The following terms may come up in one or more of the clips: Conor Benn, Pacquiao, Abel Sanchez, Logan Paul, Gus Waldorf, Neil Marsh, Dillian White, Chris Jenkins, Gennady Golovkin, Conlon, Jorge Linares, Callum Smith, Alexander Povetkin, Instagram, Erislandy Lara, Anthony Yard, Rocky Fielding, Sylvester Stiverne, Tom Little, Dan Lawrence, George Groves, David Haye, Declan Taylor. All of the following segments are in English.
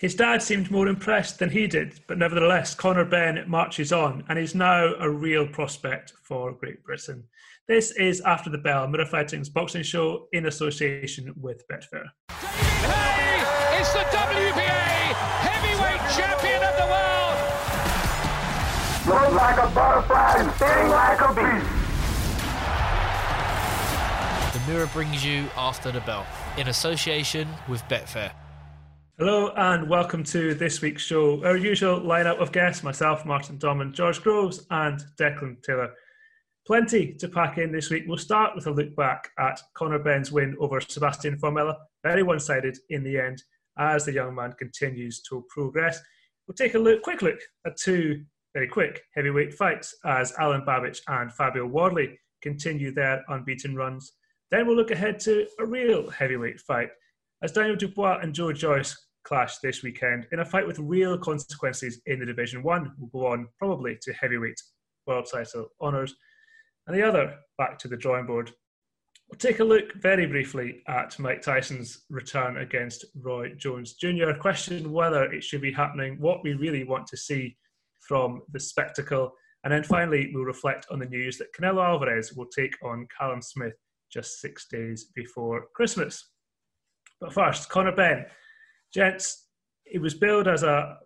His dad seemed more impressed than he did, but nevertheless, Conor Benn marches on and is now a real prospect for Great Britain. This is After the Bell, Mirror Fighting's boxing show in association with Betfair. David Haye is the WBA heavyweight champion of the world. Float like a butterfly and sting like a bee. The Mirror brings you After the Bell in association with Betfair. Hello and welcome to this week's show. Our usual lineup of guests, myself, Martin Dorman, George Groves and Declan Taylor. Plenty to pack in this week. We'll start with a look back at Conor Benn's win over Sebastian Formella. Very one-sided in the end as the young man continues to progress. We'll take a look, quick look at two very quick heavyweight fights as Alen Babic and Fabio Wardley continue their unbeaten runs. Then we'll look ahead to a real heavyweight fight as Daniel Dubois and Joe Joyce clash this weekend in a fight with real consequences in the Division 1. Will go on probably to heavyweight world title honours. And the other, back to the drawing board. We'll take a look very briefly at Mike Tyson's return against Roy Jones Jr. Question whether it should be happening, what we really want to see from the spectacle. And then finally, we'll reflect on the news that Canelo Alvarez will take on Callum Smith just 6 days before Christmas. But first, Conor Benn. Gents, it was billed as a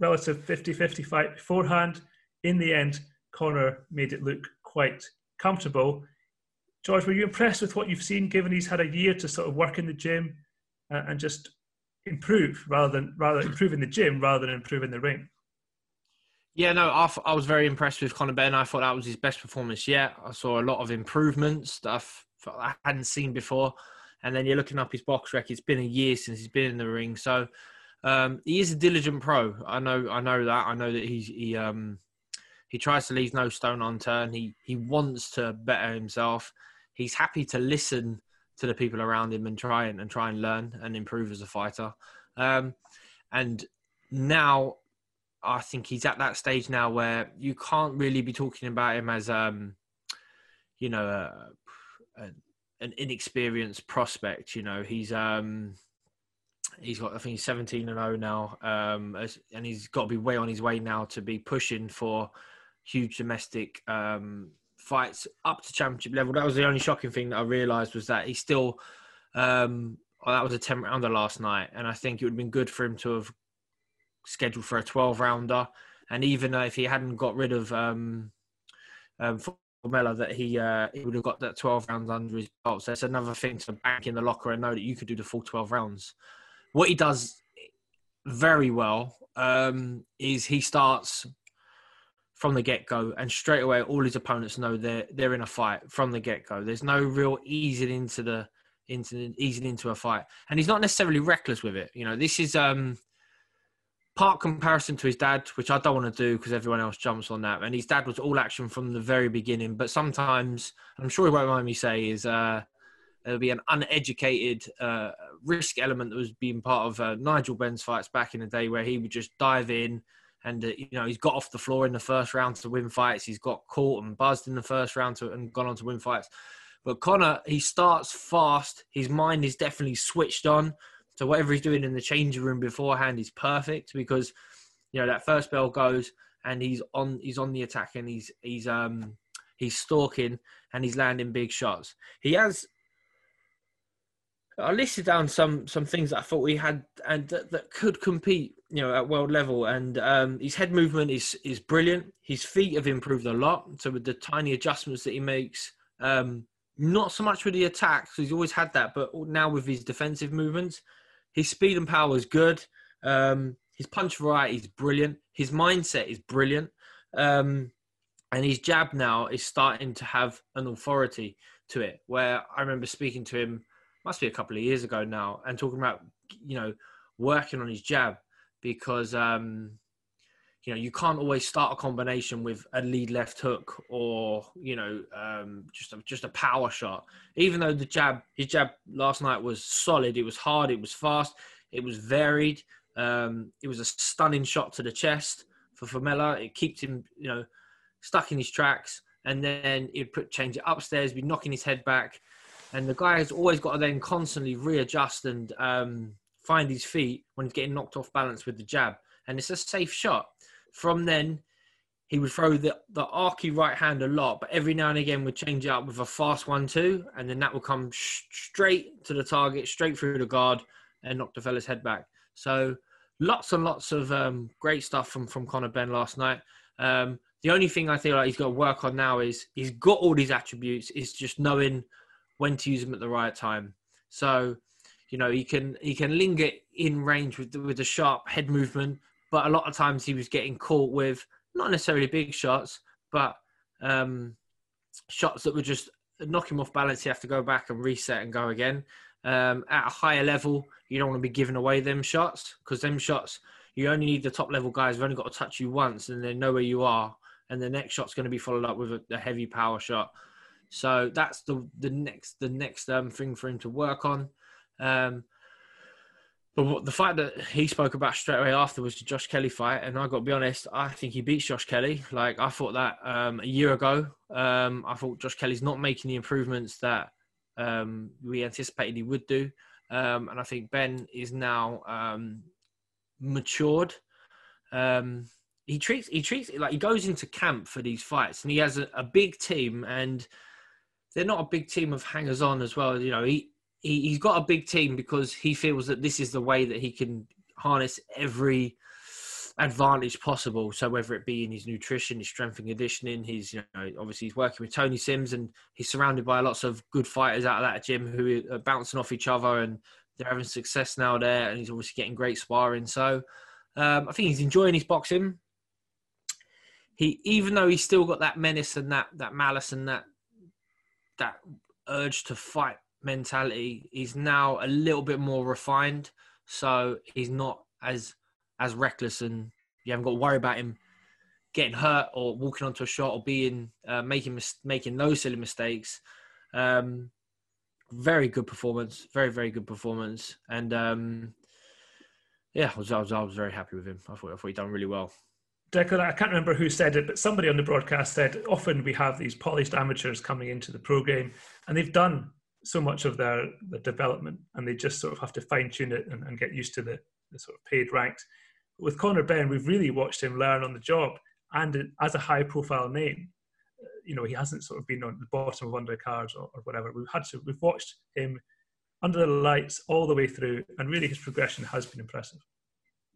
relative 50-50 fight beforehand. In the end, Conor made it look quite comfortable. George, were you impressed with what you've seen, given he's had a year to sort of work in the gym and just improve, rather improve in the gym rather than improve in the ring? Yeah, no, I was very impressed with Conor Benn. I thought that was his best performance yet. I saw a lot of improvements that I hadn't seen before. And then you're looking up his box rec. It's been a year since he's been in the ring, so he is a diligent pro. I know that. I know that he tries to leave no stone unturned. He wants to better himself. He's happy to listen to the people around him and try and learn and improve as a fighter. And now I think he's at that stage now where you can't really be talking about him as an inexperienced prospect. You know, he's got, I think he's 17-0 now, and he's got to be way on his way now to be pushing for huge domestic fights up to championship level. That was the only shocking thing that I realised, was that he still, that was a 10-rounder last night, and I think it would have been good for him to have scheduled for a 12-rounder. And even if he hadn't got rid of Formella, that he would have got that 12 rounds under his belt. So that's another thing to bank in the locker and know that you could do the full 12 rounds. What he does very well is he starts from the get-go, and straight away all his opponents know they're in a fight from the get-go. There's no real easing into a fight, and he's not necessarily reckless with it. You know, this is part comparison to his dad, which I don't want to do because everyone else jumps on that. And his dad was all action from the very beginning. But sometimes, I'm sure he won't mind me saying, is there'll be an uneducated risk element that was being part of Nigel Benn's fights back in the day, where he would just dive in and, he's got off the floor in the first round to win fights. He's got caught and buzzed in the first round and gone on to win fights. But Conor, he starts fast. His mind is definitely switched on. So whatever he's doing in the changing room beforehand is perfect, because that first bell goes and he's on the attack, and he's stalking and he's landing big shots. He has. I listed down some things that I thought we had and that could compete, at world level. And his head movement is brilliant. His feet have improved a lot. So with the tiny adjustments that he makes. Not so much with the attacks, he's always had that, but now with his defensive movements. His speed and power is good. His punch variety is brilliant. His mindset is brilliant. And his jab now is starting to have an authority to it, where I remember speaking to him, must be a couple of years ago now, and talking about, working on his jab, because, you can't always start a combination with a lead left hook or, just a power shot. Even though his jab last night was solid, it was hard, it was fast, it was varied. It was a stunning shot to the chest for Formella. It keeps him, stuck in his tracks. And then he'd change it upstairs, be knocking his head back. And the guy has always got to then constantly readjust and find his feet when he's getting knocked off balance with the jab. And it's a safe shot. From then, he would throw the arky right hand a lot, but every now and again would change it up with a fast 1-2, and then that would come straight to the target, straight through the guard, and knock the fella's head back. So lots and lots of great stuff from Conor Benn last night. The only thing I feel like he's got to work on now is he's got all these attributes. It's just knowing when to use them at the right time. So, you know, he can linger in range with the sharp head movement, but a lot of times he was getting caught with not necessarily big shots, but shots that would just knock him off balance. You have to go back and reset and go again. At a higher level, you don't want to be giving away them shots, because them shots, you only need the top level guys. They've only got to touch you once and they know where you are. And the next shot's going to be followed up with a heavy power shot. So that's the next thing for him to work on. But the fight that he spoke about straight away after was the Josh Kelly fight. And I got to be honest, I think he beats Josh Kelly. Like, I thought that a year ago. I thought Josh Kelly's not making the improvements that we anticipated he would do. And I think Benn is now matured. He treats it like he goes into camp for these fights, and he has a big team, and they're not a big team of hangers on as well. You know, he's got a big team because he feels that this is the way that he can harness every advantage possible. So whether it be in his nutrition, his strength and conditioning, his, you know, obviously he's working with Tony Sims, and he's surrounded by lots of good fighters out of that gym who are bouncing off each other, and they're having success now there, and he's obviously getting great sparring. So I think he's enjoying his boxing. He, even though he's still got that menace and that malice and that urge to fight mentality, he's now a little bit more refined. So he's not as reckless, and you haven't got to worry about him getting hurt or walking onto a shot or being making those silly mistakes. Very good performance, very, very good performance, and yeah, I was very happy with him. I thought he'd done really well. Declan, I can't remember who said it, but somebody on the broadcast said, often we have these polished amateurs coming into the pro game, and they've done so much of their development, and they just sort of have to fine-tune it and get used to the sort of paid ranks. With Conor Benn, we've really watched him learn on the job, and as a high-profile name, you know, he hasn't sort of been on the bottom of undercards or whatever. We've watched him under the lights all the way through, and really his progression has been impressive.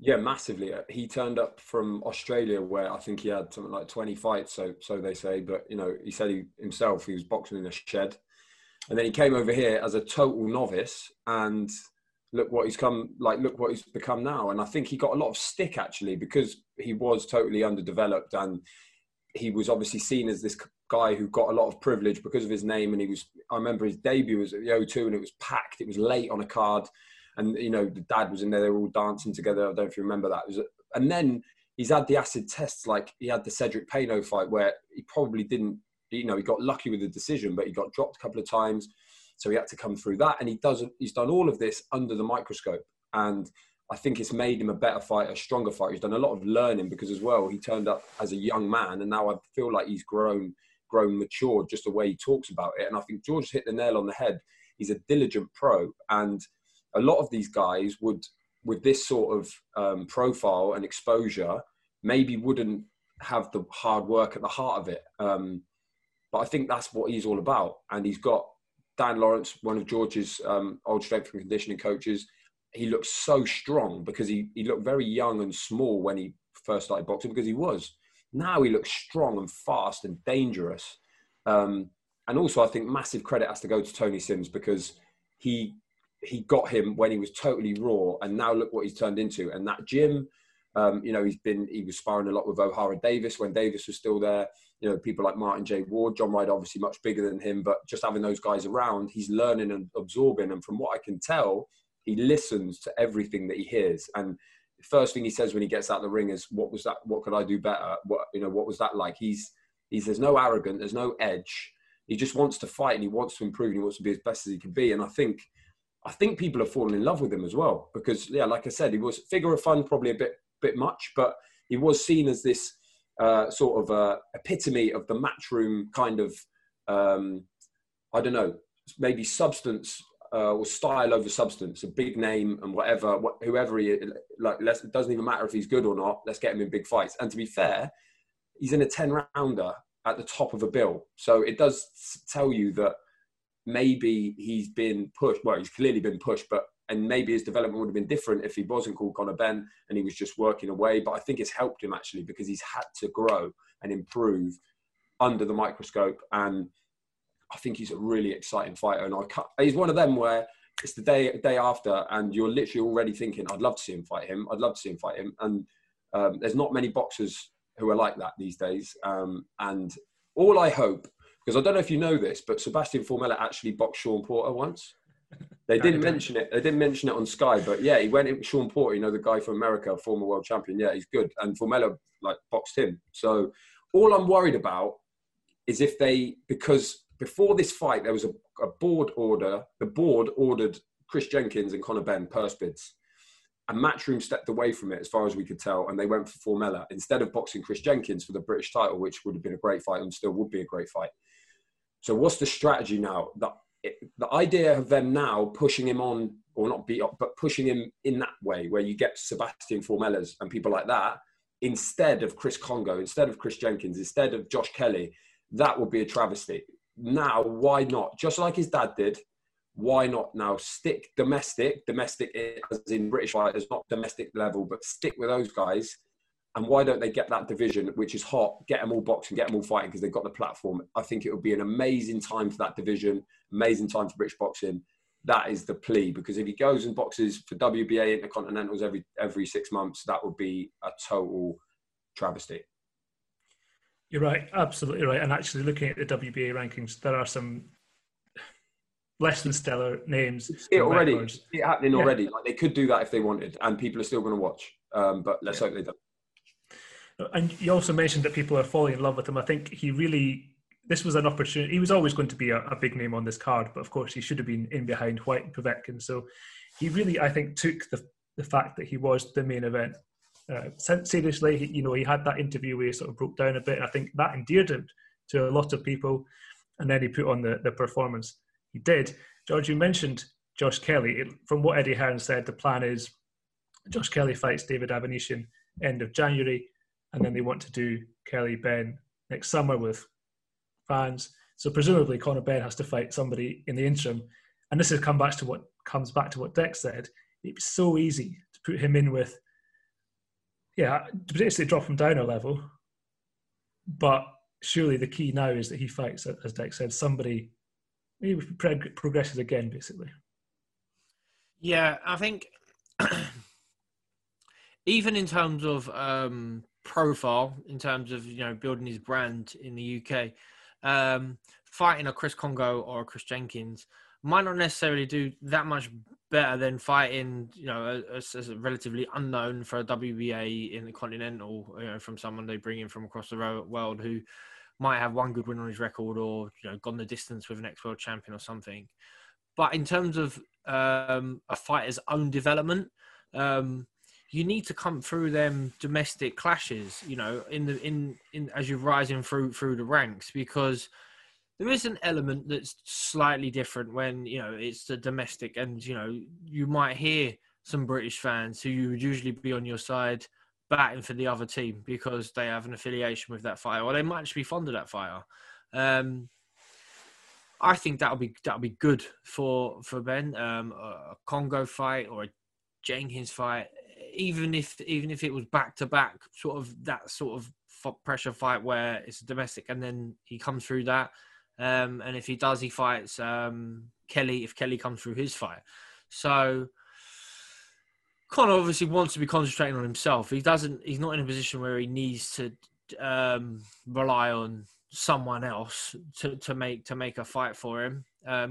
Yeah, massively. He turned up from Australia, where I think he had something like 20 fights, so they say. But, you know, he said himself he was boxing in a shed. And then he came over here as a total novice, and look what he's become now. And I think he got a lot of stick, actually, because he was totally underdeveloped, and he was obviously seen as this guy who got a lot of privilege because of his name. And I remember his debut was at the O2, and it was packed. It was late on a card, and, you know, the dad was in there. They were all dancing together. I don't know if you remember that. And then he's had the acid tests, like he had the Cedric Paino fight, where he probably didn't, you know, he got lucky with the decision, but he got dropped a couple of times. So he had to come through that. And he's done all of this under the microscope. And I think it's made him a better fighter, a stronger fighter. He's done a lot of learning, because as well, he turned up as a young man. And now I feel like he's grown, matured, just the way he talks about it. And I think George hit the nail on the head. He's a diligent pro. And a lot of these guys would, with this sort of profile and exposure, maybe wouldn't have the hard work at the heart of it. But I think that's what he's all about. And he's got Dan Lawrence, one of George's old strength and conditioning coaches. He looked so strong, because he looked very young and small when he first started boxing, because he was. Now he looks strong and fast and dangerous. And also, I think massive credit has to go to Tony Sims, because he got him when he was totally raw. And now look what he's turned into. And that gym, you know, he was sparring a lot with O'Hara Davis when Davis was still there. You know, people like Martin J. Ward, John Ryder, obviously much bigger than him, but just having those guys around, he's learning and absorbing. And from what I can tell, he listens to everything that he hears. And the first thing he says when he gets out of the ring is, "What was that? What could I do better? What was that like?" There's no arrogance, there's no edge. He just wants to fight, and he wants to improve, and he wants to be as best as he can be. And I think people have fallen in love with him as well, because, yeah, like I said, he was figure of fun, probably a bit much, but he was seen as this sort of epitome of the matchroom kind of, I don't know, maybe substance or style over substance, a big name and whatever, whoever he is, like, it doesn't even matter if he's good or not, let's get him in big fights. And to be fair, he's in a 10-rounder at the top of a bill. So it does tell you that maybe he's been pushed. Well, he's clearly been pushed, but, and maybe his development would have been different if he wasn't called Conor Benn and he was just working away. But I think it's helped him actually, because he's had to grow and improve under the microscope. And I think he's a really exciting fighter, and he's one of them where it's the day after, and you're literally already thinking, I'd love to see him fight him. I'd love to see him fight him. And there's not many boxers who are like that these days. And all I hope, because I don't know if you know this, but Sebastian Formella actually boxed Sean Porter once. They didn't mention it. They didn't mention it on Sky, but yeah, he went in with Sean Porter, you know, the guy from America, former world champion. Yeah, he's good. And Formella like boxed him. So all I'm worried about is if they, because before this fight, there was a board order. The board ordered Chris Jenkins and Conor Benn purse bids. And Matchroom stepped away from it, as far as we could tell, and they went for Formella instead of boxing Chris Jenkins for the British title, which would have been a great fight and still would be a great fight. So what's the strategy now? The idea of them now pushing him on, or not beat up, but pushing him in that way, where you get Sebastian Formellas and people like that, instead of Chris Kongo, instead of Chris Jenkins, instead of Josh Kelly, that would be a travesty. Now, why not? Just like his dad did, why not now stick domestic as in British fighters, not domestic level, but stick with those guys. And why don't they get that division, which is hot, get them all boxing, get them all fighting, because they've got the platform. I think it would be an amazing time for that division, amazing time for British boxing. That is the plea, because if he goes and boxes for WBA Intercontinentals every 6 months, that would be a total travesty. You're right, absolutely right. And actually looking at the WBA rankings, there are some less than stellar names. It's happening already. Like, they could do that if they wanted, and people are still going to watch. But let's hope they don't. And you also mentioned that people are falling in love with him. I think he really, this was an opportunity. He was always going to be a big name on this card, but of course he should have been in behind White and Povetkin. So he really, I think, took the fact that he was the main event seriously. He, you know, he had that interview where he sort of broke down a bit, and I think that endeared him to a lot of people. And then he put on the performance he did. George, you mentioned Josh Kelly. From what Eddie Hearn said, the plan is Josh Kelly fights David Avanesyan end of January. And then they want to do Kelly Benn next summer with fans. So presumably Conor Benn has to fight somebody in the interim. And this has comes back to what Dex said. It's so easy to put him in with, particularly drop him down a level. But surely the key now is that he fights, as Dex said, somebody, he progresses again, basically. Yeah, I think even in terms of profile, in terms of, you know, building his brand in the UK, fighting a Chris Kongo or a Chris Jenkins might not necessarily do that much better than fighting, you know, a relatively unknown for a WBA in the Continental, you know, from someone they bring in from across the world who might have one good win on his record, or, you know, gone the distance with an ex-world champion or something. But in terms of a fighter's own development, you need to come through them domestic clashes, you know, in as you're rising through the ranks, because there is an element that's slightly different when, you know, it's the domestic, and, you know, you might hear some British fans who you would usually be on your side batting for the other team because they have an affiliation with that fighter, or they might just be fond of that fighter. I think that'll be good for Ben, a Kongo fight or a Jenkins fight. Even if it was back-to-back, that sort of pressure fight where it's domestic and then he comes through that. And if he does, he fights Kelly, if Kelly comes through his fight. So Conor obviously wants to be concentrating on himself. He's not in a position where he needs to rely on someone else to make a fight for him.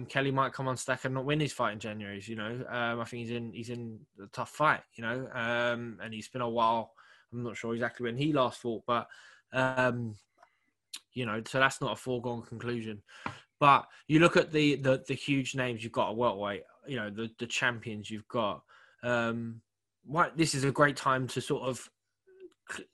Kelly might come on stack and not win his fight in January, you know. I think he's in a tough fight, you know. And it's been a while. I'm not sure exactly when he last fought, but you know, so that's not a foregone conclusion. But you look at the huge names you've got at welterweight, you know, the champions you've got. This is a great time to sort of,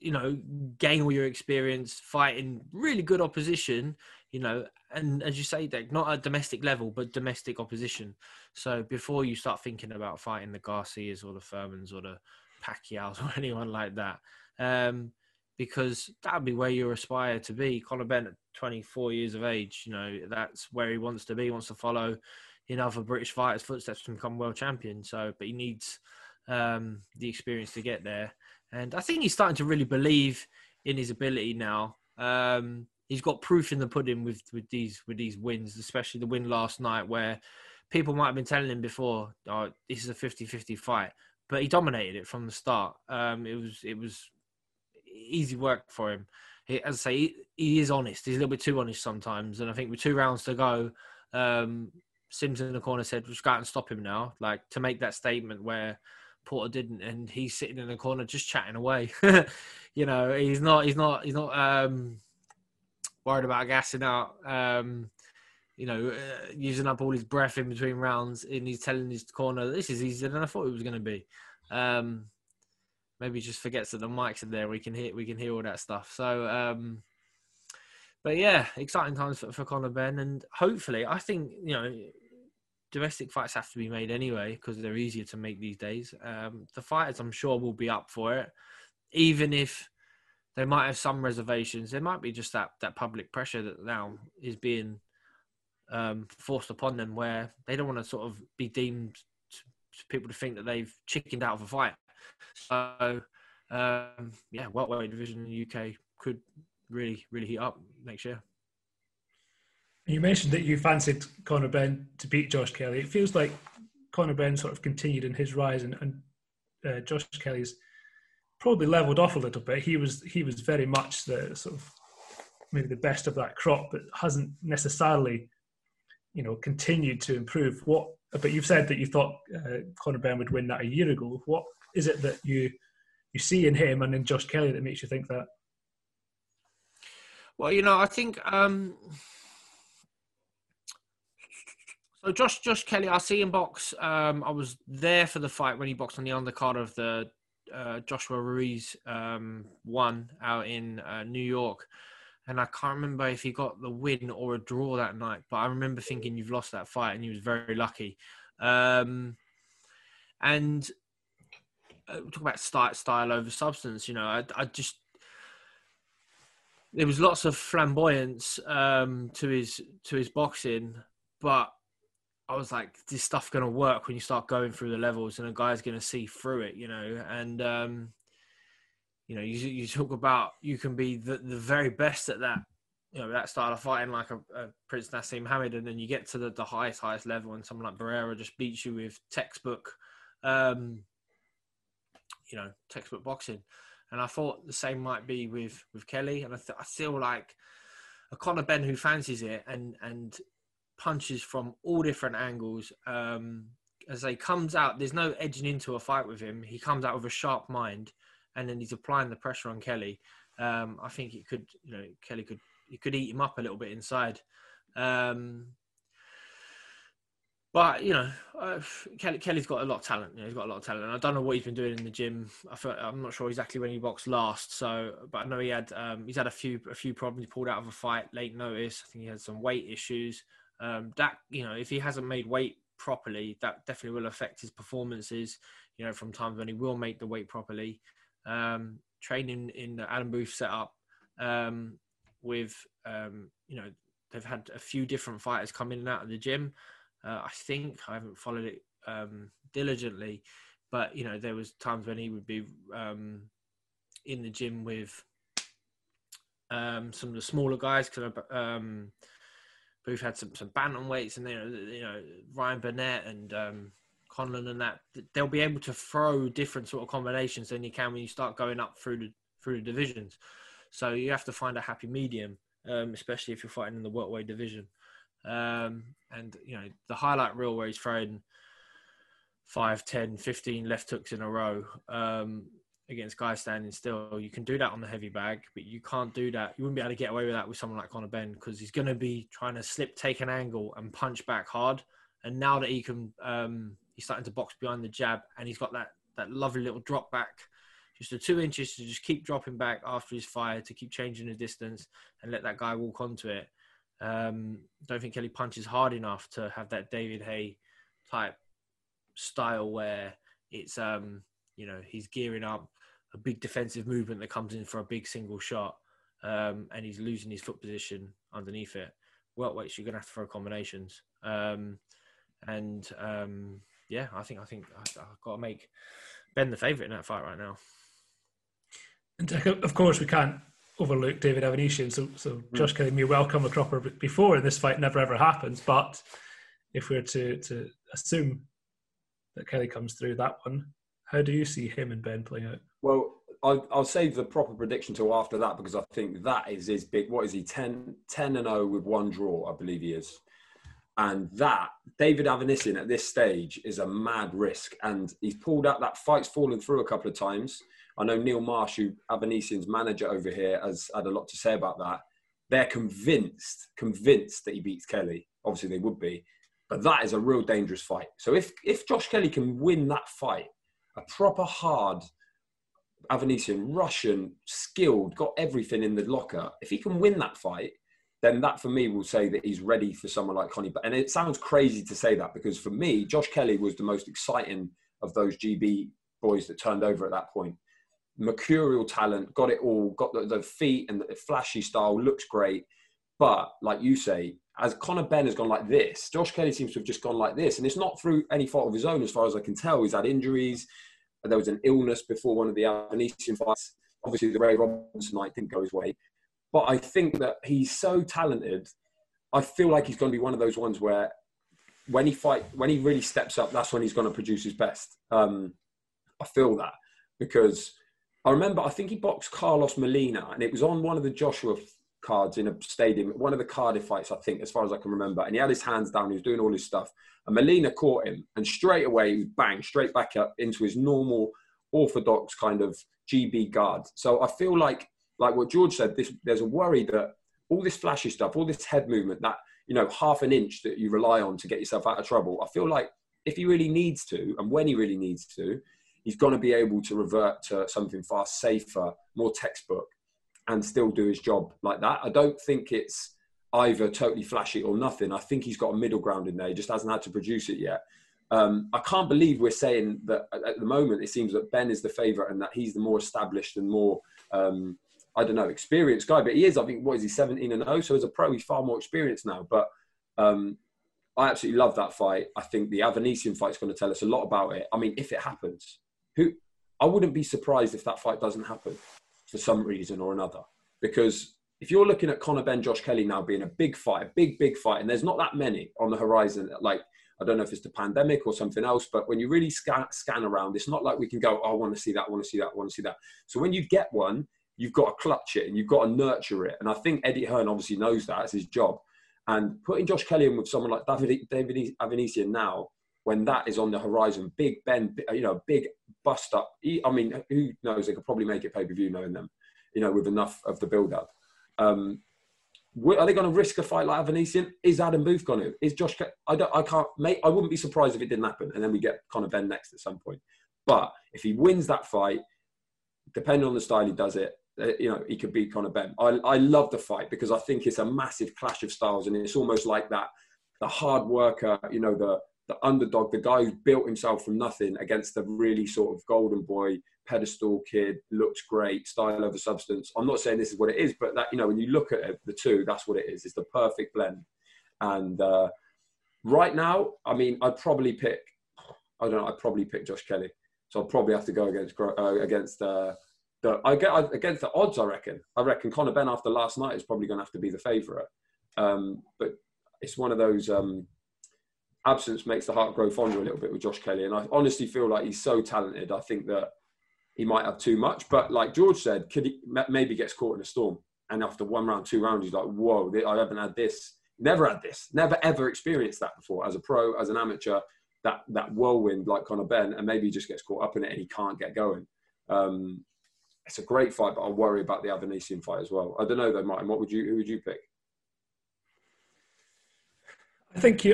you know, gain all your experience fighting really good opposition you know, and as you say, Dec, not at domestic level, but domestic opposition. So before you start thinking about fighting the Garcias or the Furmans or the Pacquiaos or anyone like that, because that'd be where you aspire to be. Conor Benn at 24 years of age, you know, that's where he wants to be. He wants to follow in other British fighters' footsteps to become world champion. So, but he needs the experience to get there. And I think he's starting to really believe in his ability now. He's got proof in the pudding with these wins, especially the win last night, where people might have been telling him before, oh, this is a 50-50 fight, but he dominated it from the start. It was easy work for him. As I say, he is honest. He's a little bit too honest sometimes. And I think with 2 rounds to go, Sims in the corner said, just go out and stop him now. Like, to make that statement where Porter didn't, and he's sitting in the corner just chatting away. You know, he's not worried about gassing out, you know, using up all his breath in between rounds, and he's telling his corner, this is easier than I thought it was going to be. Maybe he just forgets that the mics are there. We can hear all that stuff. So, but yeah, exciting times for Conor Benn, and hopefully, I think, you know, domestic fights have to be made anyway because they're easier to make these days. The fighters, I'm sure, will be up for it, even if they might have some reservations. There might be just that public pressure that now is being forced upon them, where they don't want to sort of be deemed to people to think that they've chickened out of a fight. So, yeah, welterweight division in the UK could really, really heat up next year. You mentioned that you fancied Conor Benn to beat Josh Kelly. It feels like Conor Benn sort of continued in his rise, and Josh Kelly's probably leveled off a little bit. He was very much the sort of maybe the best of that crop, but hasn't necessarily, you know, continued to improve. But you've said that you thought Conor Benn would win that a year ago. What is it that you see in him and in Josh Kelly that makes you think that? Well, you know, I think so. Josh Kelly, I see him box. I was there for the fight when he boxed on the undercard of the Joshua Ruiz one out in New York, and I can't remember if he got the win or a draw that night. But I remember thinking, "You've lost that fight," and he was very lucky. And talk about style over substance. You know, I just, there was lots of flamboyance to his boxing, but I was like, this stuff going to work when you start going through the levels, and a guy's going to see through it, you know. And you know, you talk about, you can be the very best at that, you know, that style of fighting, like a Prince Nassim Hamid, and then you get to the highest level, and someone like Barrera just beats you with textbook. You know, textbook boxing. And I thought the same might be with Kelly. And I feel like a Conor Benn who fancies it and punches from all different angles. As they comes out, there's no edging into a fight with him. He comes out with a sharp mind, and then he's applying the pressure on Kelly. I think it could, you know, Kelly could, he could eat him up a little bit inside. But, you know, Kelly's got a lot of talent. You know, he's got a lot of talent. And I don't know what he's been doing in the gym. I'm not sure exactly when he boxed last. So, but I know he had he's had a few problems. He pulled out of a fight, late notice. I think he had some weight issues. That, you know, if he hasn't made weight properly, that definitely will affect his performances. You know, from times when he will make the weight properly. Training in the Adam Booth setup with, you know, they've had a few different fighters come in and out of the gym. I think, I haven't followed it diligently, but, you know, there was times when he would be in the gym with some of the smaller guys, because Booth had some bantamweights, and, you know, Ryan Burnett and Conlon and that. They'll be able to throw different sort of combinations than you can when you start going up through the divisions. So you have to find a happy medium, especially if you're fighting in the welterweight division. And, you know, the highlight reel where he's throwing 5, 10, 15 left hooks in a row against guys standing still, you can do that on the heavy bag, but you can't do that. You wouldn't be able to get away with that with someone like Conor Benn, because he's going to be trying to slip, take an angle and punch back hard. And now that he can, he's starting to box behind the jab, and he's got that lovely little drop back, just the 2 inches to just keep dropping back after he's fired, to keep changing the distance and let that guy walk onto it. Don't think Kelly punches hard enough to have that David Haye type style where it's, you know, he's gearing up a big defensive movement that comes in for a big single shot, and he's losing his foot position underneath it. Welterweights, you're going to have to throw combinations. Yeah, I think I've got to make Ben the favourite in that fight right now. And of course, we can't overlook David Avanesyan. So Josh Kelly may well come a cropper before, and this fight never ever happens. But if we're to assume that Kelly comes through that one, how do you see him and Ben playing out? Well, I'll save the proper prediction till after that, because I think that is his big. What is he? 10-0 with one draw, I believe he is. And that, David Avanesyan at this stage is a mad risk. And he's pulled out, that fight's fallen through a couple of times. I know Neil Marsh, who Avanesyan's manager over here, has had a lot to say about that. They're convinced that he beats Kelly. Obviously they would be. But that is a real dangerous fight. So if Josh Kelly can win that fight, a proper hard Avanesyan, Russian, skilled, got everything in the locker. If he can win that fight, then that for me will say that he's ready for someone like Connie. And it sounds crazy to say that, because for me, Josh Kelly was the most exciting of those GB boys that turned over at that point. Mercurial talent, got it all, got the feet and the flashy style, looks great. But like you say, as Conor Benn has gone like this, Josh Kelly seems to have just gone like this. And it's not through any fault of his own, as far as I can tell. He's had injuries. There was an illness before one of the Avanesyan fights. Obviously, the Ray Robinson night didn't go his way. But I think that he's so talented. I feel like he's going to be one of those ones where when he really steps up, that's when he's going to produce his best. I feel that, because I remember, I think he boxed Carlos Molina, and it was on one of the Joshua cards in a stadium, one of the Cardiff fights, I think, as far as I can remember. And he had his hands down, he was doing all his stuff. And Molina caught him, and straight away, he was bang, straight back up into his normal, orthodox kind of GB guard. So I feel like what George said, there's a worry that all this flashy stuff, all this head movement, that, you know, half an inch that you rely on to get yourself out of trouble. I feel like if he really needs to, and when he really needs to, he's going to be able to revert to something far safer, more textbook, and still do his job like that. I don't think it's either totally flashy or nothing. I think he's got a middle ground in there. He just hasn't had to produce it yet. I can't believe we're saying that at the moment, it seems that Ben is the favourite and that he's the more established and more... I don't know, experienced guy, but he is, I think, what is he, 17-0? So as a pro, he's far more experienced now. But I absolutely love that fight. I think the Avanesyan fight's going to tell us a lot about it. I mean, if it happens, I wouldn't be surprised if that fight doesn't happen for some reason or another. Because if you're looking at Conor Benn, Josh Kelly now being a big fight, a big fight, and there's not that many on the horizon, like, I don't know if it's the pandemic or something else, but when you really scan around, it's not like we can go, oh, I want to see that, I want to see that, I want to see that. So when you get one, you've got to clutch it and you've got to nurture it. And I think Eddie Hearn obviously knows that. It's his job. And putting Josh Kelly in with someone like David Avanesyan now, when that is on the horizon, Big Ben, you know, big bust up. I mean, who knows? They could probably make it pay-per-view knowing them, you know, with enough of the build-up. Are they going to risk a fight like Avanesyan? Is Adam Booth going to? Is Josh Kelly? I wouldn't be surprised if it didn't happen. And then we get Conor Benn next at some point. But if he wins that fight, depending on the style he does it, you know, he could beat Conor Benn. I love the fight because I think it's a massive clash of styles, and it's almost like that, the hard worker, you know, the underdog, the guy who built himself from nothing against the really sort of golden boy, pedestal kid, looks great, style over substance. I'm not saying this is what it is, but that, you know, when you look at it, the two, that's what it is. It's the perfect blend. And right now, I mean, I'd probably pick Josh Kelly. So I'll probably have to go against the odds, I reckon. I reckon Conor Benn after last night is probably going to have to be the favourite. But it's one of those, absence makes the heart grow fonder a little bit with Josh Kelly. And I honestly feel like he's so talented. I think that he might have too much. But like George said, could he maybe gets caught in a storm. And after one round, two rounds, he's like, whoa, I haven't had this. Never had this. Never, ever experienced that before. As a pro, as an amateur, that whirlwind like Conor Benn. And maybe he just gets caught up in it and he can't get going. It's a great fight, but I worry about the Avanesyan fight as well. I don't know though, Martin. Who would you pick? I think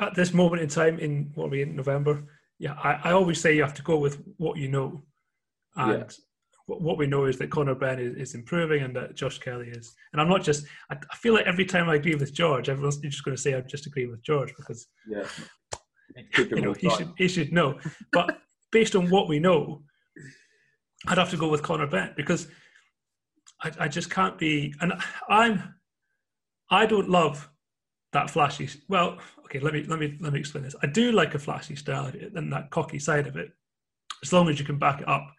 at this moment in time, in what are we in November? Yeah, I always say you have to go with what you know, and what we know is that Conor Benn is improving and that Josh Kelly is. And I'm not just, I feel like every time I agree with George, everyone's just going to say I just agree with George because yeah. You know, he should know. But based on what we know, I'd have to go with Conor Benn because I just can't be, and I don't love that flashy. Well, okay, let me explain this. I do like a flashy style and that cocky side of it, as long as you can back it up.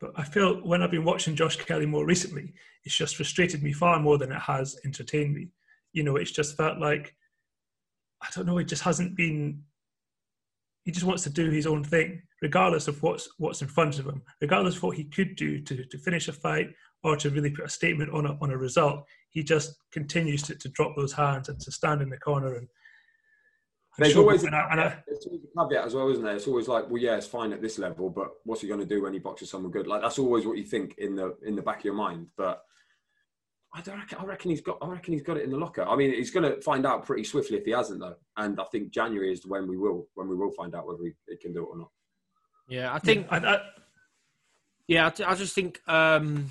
But I feel when I've been watching Josh Kelly more recently, it's just frustrated me far more than it has entertained me. You know, it's just felt like, I don't know, it just hasn't been, he just wants to do his own thing, regardless of what's in front of him, regardless of what he could do to finish a fight or to really put a statement on a result. He just continues to drop those hands and to stand in the corner and there's always a caveat as well, isn't there? It's always like, well, yeah, it's fine at this level, but what's he going to do when he boxes someone good? Like that's always what you think in the back of your mind. But I reckon he's got it in the locker. I mean, he's going to find out pretty swiftly if he hasn't, though. And I think January is when we will find out whether he can do it or not. Yeah, I think. I just think when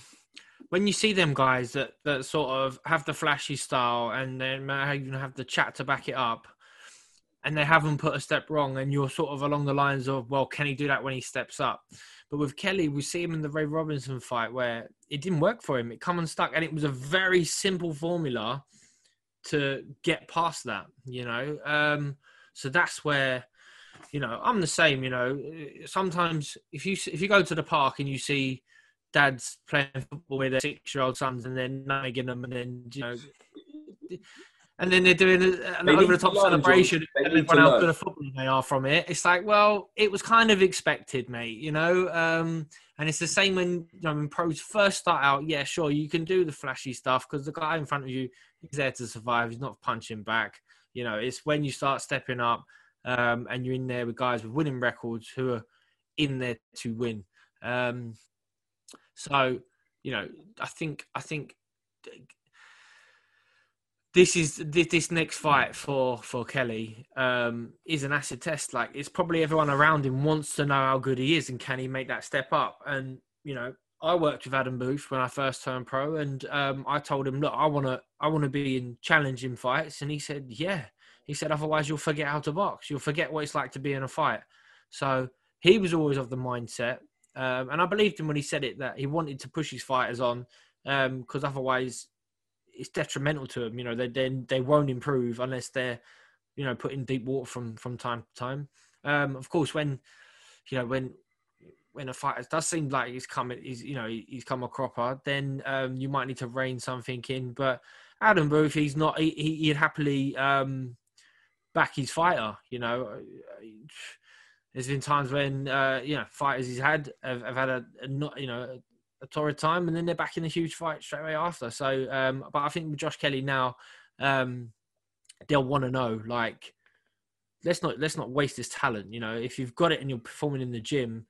you see them guys that sort of have the flashy style and then even have the chat to back it up. And they haven't put a step wrong, and you're sort of along the lines of, well, can he do that when he steps up? But with Kelly, we see him in the Ray Robinson fight where it didn't work for him. It come unstuck, and it was a very simple formula to get past that, you know? So that's where, you know, I'm the same, you know. Sometimes if you go to the park and you see dads playing football with their 6-year-old sons and then nagging them and then, you know... And then they're doing an over-the-top celebration and everyone else doing a football they are from it. It's like, well, it was kind of expected, mate, you know? And it's the same when pros first start out. Yeah, sure, you can do the flashy stuff because the guy in front of you, he's there to survive. He's not punching back. You know, it's when you start stepping up and you're in there with guys with winning records who are in there to win. So, you know, I think... This next fight for Kelly is an acid test. Like, it's probably everyone around him wants to know how good he is and can he make that step up. And, you know, I worked with Adam Booth when I first turned pro and I told him, look, I want to be in challenging fights. And he said, yeah. He said, otherwise you'll forget how to box. You'll forget what it's like to be in a fight. So he was always of the mindset. And I believed him when he said it, that he wanted to push his fighters on because otherwise... it's detrimental to them, you know, they won't improve unless they're, you know, put in deep water from time to time. Of course, when a fighter does seem like he's come a cropper, then you might need to rein something in. But Adam Booth, he's not, he'd happily back his fighter, you know. There's been times when, you know, fighters he's had have had a torrid time and then they're back in a huge fight straight away after. So, but I think with Josh Kelly now, they'll want to know, like, let's not waste this talent. You know, if you've got it and you're performing in the gym,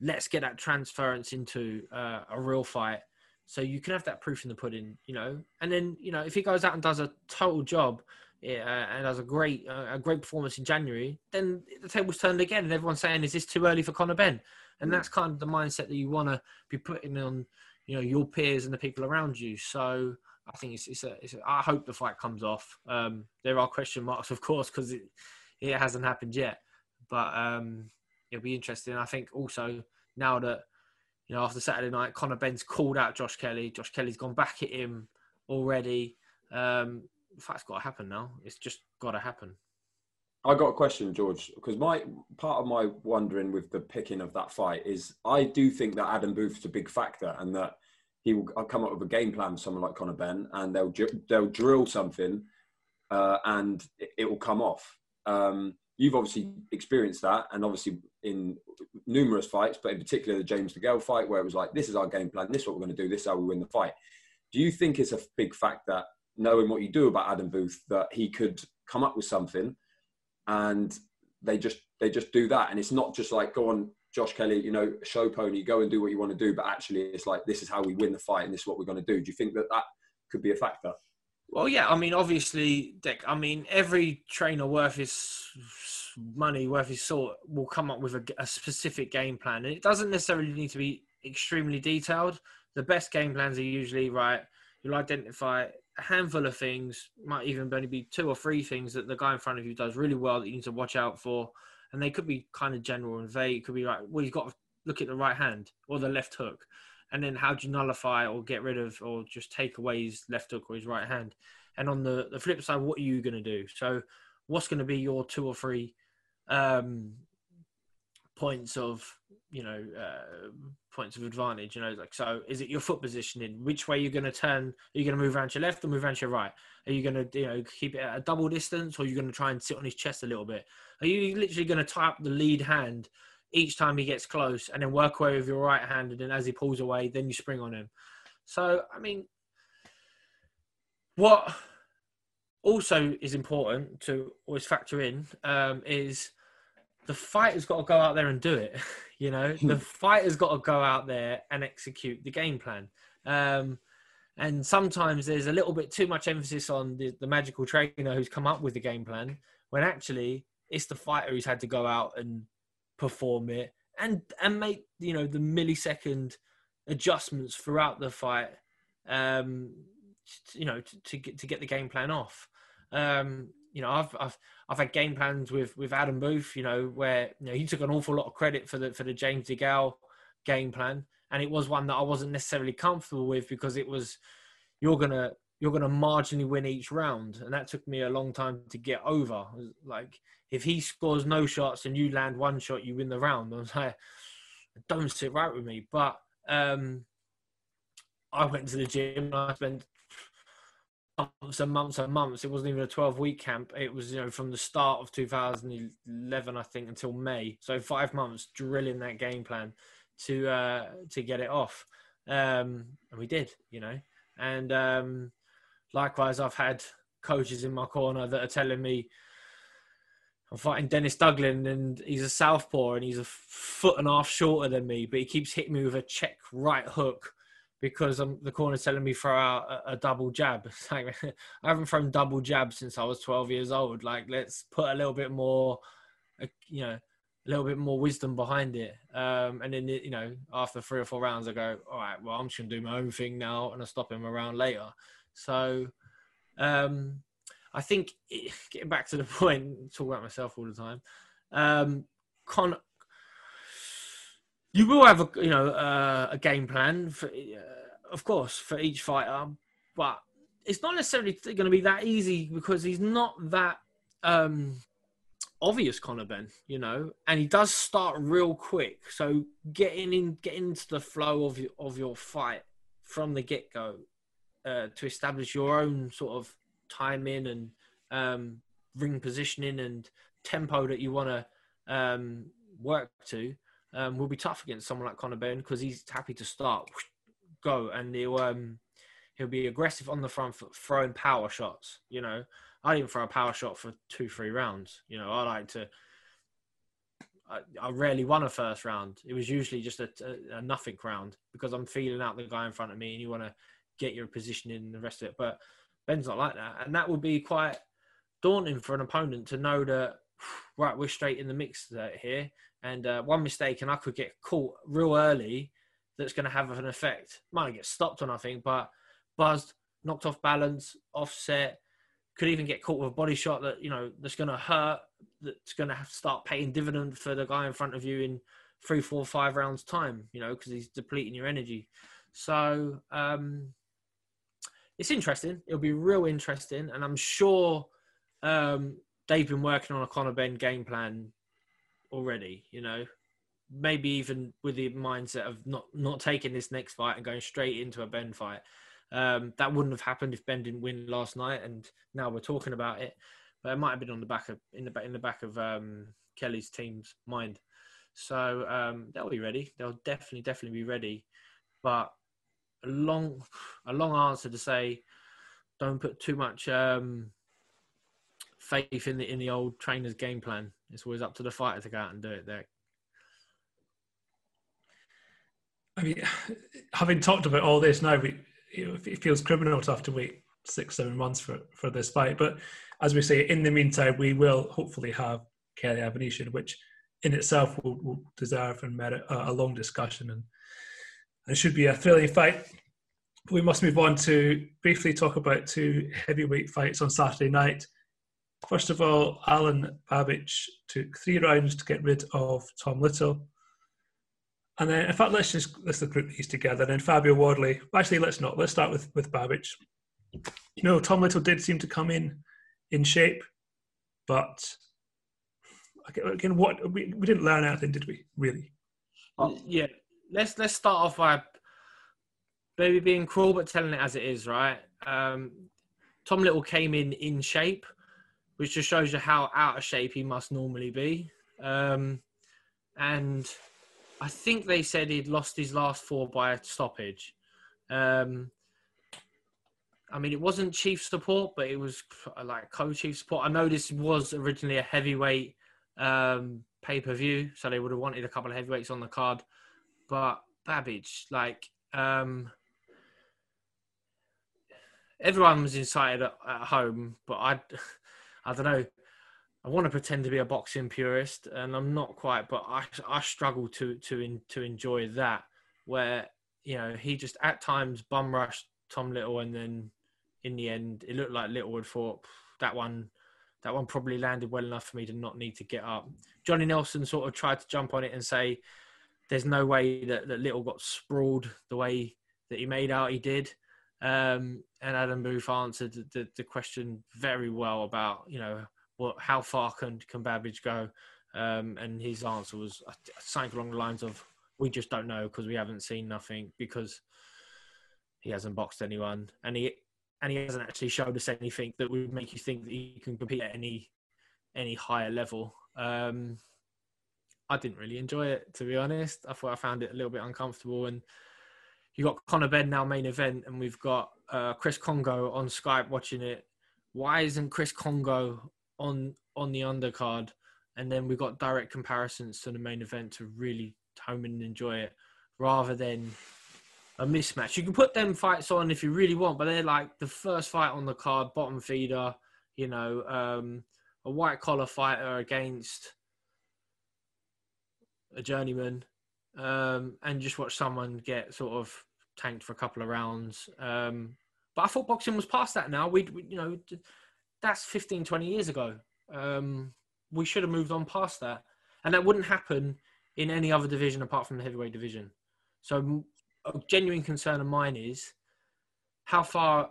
let's get that transference into a real fight. So you can have that proof in the pudding, you know, and then, you know, if he goes out and does a total job and has a great performance in January, then the table's turned again and everyone's saying, is this too early for Conor Benn? And that's kind of the mindset that you want to be putting on, you know, your peers and the people around you. So I think I hope the fight comes off. There are question marks, of course, because it hasn't happened yet. But it'll be interesting. I think also now that, you know, after Saturday night, Conor Benn's called out Josh Kelly. Josh Kelly's gone back at him already. The fight's got to happen now. It's just got to happen. I got a question, George, because part of my wondering with the picking of that fight is I do think that Adam Booth's a big factor and that he will come up with a game plan for someone like Conor Benn and they'll drill something and it will come off. You've obviously experienced that and obviously in numerous fights, but in particular the James DeGale fight where it was like, this is our game plan, this is what we're going to do, this is how we win the fight. Do you think it's a big fact that knowing what you do about Adam Booth that he could come up with something and they just do that and it's not just like, go on Josh Kelly, you know, show pony, go and do what you want to do, but actually it's like, this is how we win the fight and this is what we're going to do? Do you think that could be a factor? Well, yeah, I mean, obviously, Dick, I mean, every trainer worth his money, worth his salt will come up with a specific game plan, and it doesn't necessarily need to be extremely detailed. The best game plans are usually, right, you'll identify a handful of things, might even only be 2 or 3 things that the guy in front of you does really well that you need to watch out for. And they could be kind of general and vague. Could be like, well, you've got to look at the right hand or the left hook. And then how do you nullify or get rid of or just take away his left hook or his right hand? And on the flip side, what are you going to do? So what's going to be your 2 or 3 points of, you know, points of advantage? You know, like, so is it your foot positioning? Which way you're going to turn? Are you going to move around to your left or move around to your right? Are you going to, you know, keep it at a double distance, or are you going to try and sit on his chest a little bit? Are you literally going to tie up the lead hand each time he gets close and then work away with your right hand, and then as he pulls away, then you spring on him? So, I mean, what also is important to always factor in is the fighter's got to go out there and do it. You know, the fighter's got to go out there and execute the game plan. And sometimes there's a little bit too much emphasis on the magical trainer who's come up with the game plan, when actually it's the fighter who's had to go out and perform it and make, you know, the millisecond adjustments throughout the fight, you know, to get the game plan off. You know, I've had game plans with Adam Booth, you know, where, you know, he took an awful lot of credit for the James DeGale game plan, and it was one that I wasn't necessarily comfortable with, because it was, you're gonna marginally win each round, and that took me a long time to get over. Like, if he scores no shots and you land 1 shot, you win the round. I was like, it doesn't sit right with me. But I went to the gym and I spent months and months and months. It wasn't even a 12-week camp. It was, you know, from the start of 2011, I think, until May. So 5 months drilling that game plan to get it off. And we did, you know. And likewise, I've had coaches in my corner that are telling me, I'm fighting Dennis Duglin and he's a southpaw and he's a foot and a half shorter than me, but he keeps hitting me with a check right hook because the corner's telling me throw out a double jab. It's like, I haven't thrown double jab since I was 12 years old. Like, let's put a little bit more, you know, a little bit more wisdom behind it. And then, you know, after 3 or 4 rounds, I go, all right, well, I'm just going to do my own thing now, and I'll stop him around later. So, I think, getting back to the point, talk about myself all the time. You will have a game plan, of course, for each fighter, but it's not necessarily going to be that easy, because he's not that obvious, Conor Benn, you know, and he does start real quick. So getting into the flow of your fight from the get go to establish your own sort of time in and ring positioning and tempo that you want to work to will be tough against someone like Conor Benn, because he's happy to start, go, and he'll be aggressive on the front foot, throwing power shots. You know, I didn't throw a power shot for 2-3 rounds. You know, I rarely won a first round. It was usually just a nothing round, because I'm feeling out the guy in front of me and you want to get your positioning and the rest of it. But Ben's not like that, and that would be quite daunting for an opponent to know that, right, we're straight in the mix here, and one mistake and I could get caught real early. That's going to have an effect. Might not get stopped or nothing, but buzzed, knocked off balance, offset, could even get caught with a body shot that, you know, that's going to hurt, that's going to have to start paying dividend for the guy in front of you in 3, 4, 5 rounds time, you know, because he's depleting your energy. So, it's interesting. It'll be real interesting. And I'm sure they've been working on a Conor Benn game plan already, you know, maybe even with the mindset of not taking this next fight and going straight into a Benn fight. That wouldn't have happened if Benn didn't win last night, and now we're talking about it. But it might have been on the back of in the back of Kelly's team's mind. So they'll be ready. They'll definitely be ready. But a long answer to say, don't put too much faith in the old trainer's game plan. It's always up to the fighter to go out and do it. There. I mean, having talked about all this now, it feels criminal to have to wait 6-7 months for this fight. But as we say, in the meantime, we will hopefully have Kelly Avanesyan, which in itself will deserve and merit a long discussion. And It should be a thrilling fight. We must move on to briefly talk about two heavyweight fights on Saturday night. First of all, Alen Babic took 3 rounds to get rid of Tom Little. And then, in fact, let's group these together. Then Fabio Wardley. Actually, let's not. Let's start with Babic. You know, Tom Little did seem to come in shape, but again, what we didn't learn anything, did we? Really? Yeah. Let's start off by maybe being cruel, but telling it as it is, right? Tom Little came in shape, which just shows you how out of shape he must normally be. And I think they said he'd lost his last 4 by a stoppage. I mean, it wasn't chief support, but it was like co-chief support. I know this was originally a heavyweight pay-per-view, so they would have wanted a couple of heavyweights on the card. But Babic, everyone was incited at home, but I don't know. I want to pretend to be a boxing purist, and I'm not quite. But I struggle to enjoy that, where he just at times bum rushed Tom Little, and then in the end it looked like Little had thought that one probably landed well enough for me to not need to get up. Johnny Nelson sort of tried to jump on it and say there's no way that Little got sprawled the way that he made out he did. And Adam Booth answered the question very well about, how far can Babic go? And his answer was something along the lines of, we just don't know because we haven't seen nothing, because he hasn't boxed anyone. And he hasn't actually showed us anything that would make you think that he can compete at any higher level. I didn't really enjoy it, to be honest. I thought I found it a little bit uncomfortable. And you got Conor Benn now main event, and we've got Chris Kongo on Skype watching it. Why isn't Chris Kongo on the undercard? And then we've got direct comparisons to the main event to really home and enjoy it, rather than a mismatch. You can put them fights on if you really want, but they're like the first fight on the card, bottom feeder, a white collar fighter against a journeyman, and just watch someone get sort of tanked for a couple of rounds. But I thought boxing was past that now. We that's 15, 20 years ago. We should have moved on past that. And that wouldn't happen in any other division apart from the heavyweight division. So a genuine concern of mine is how far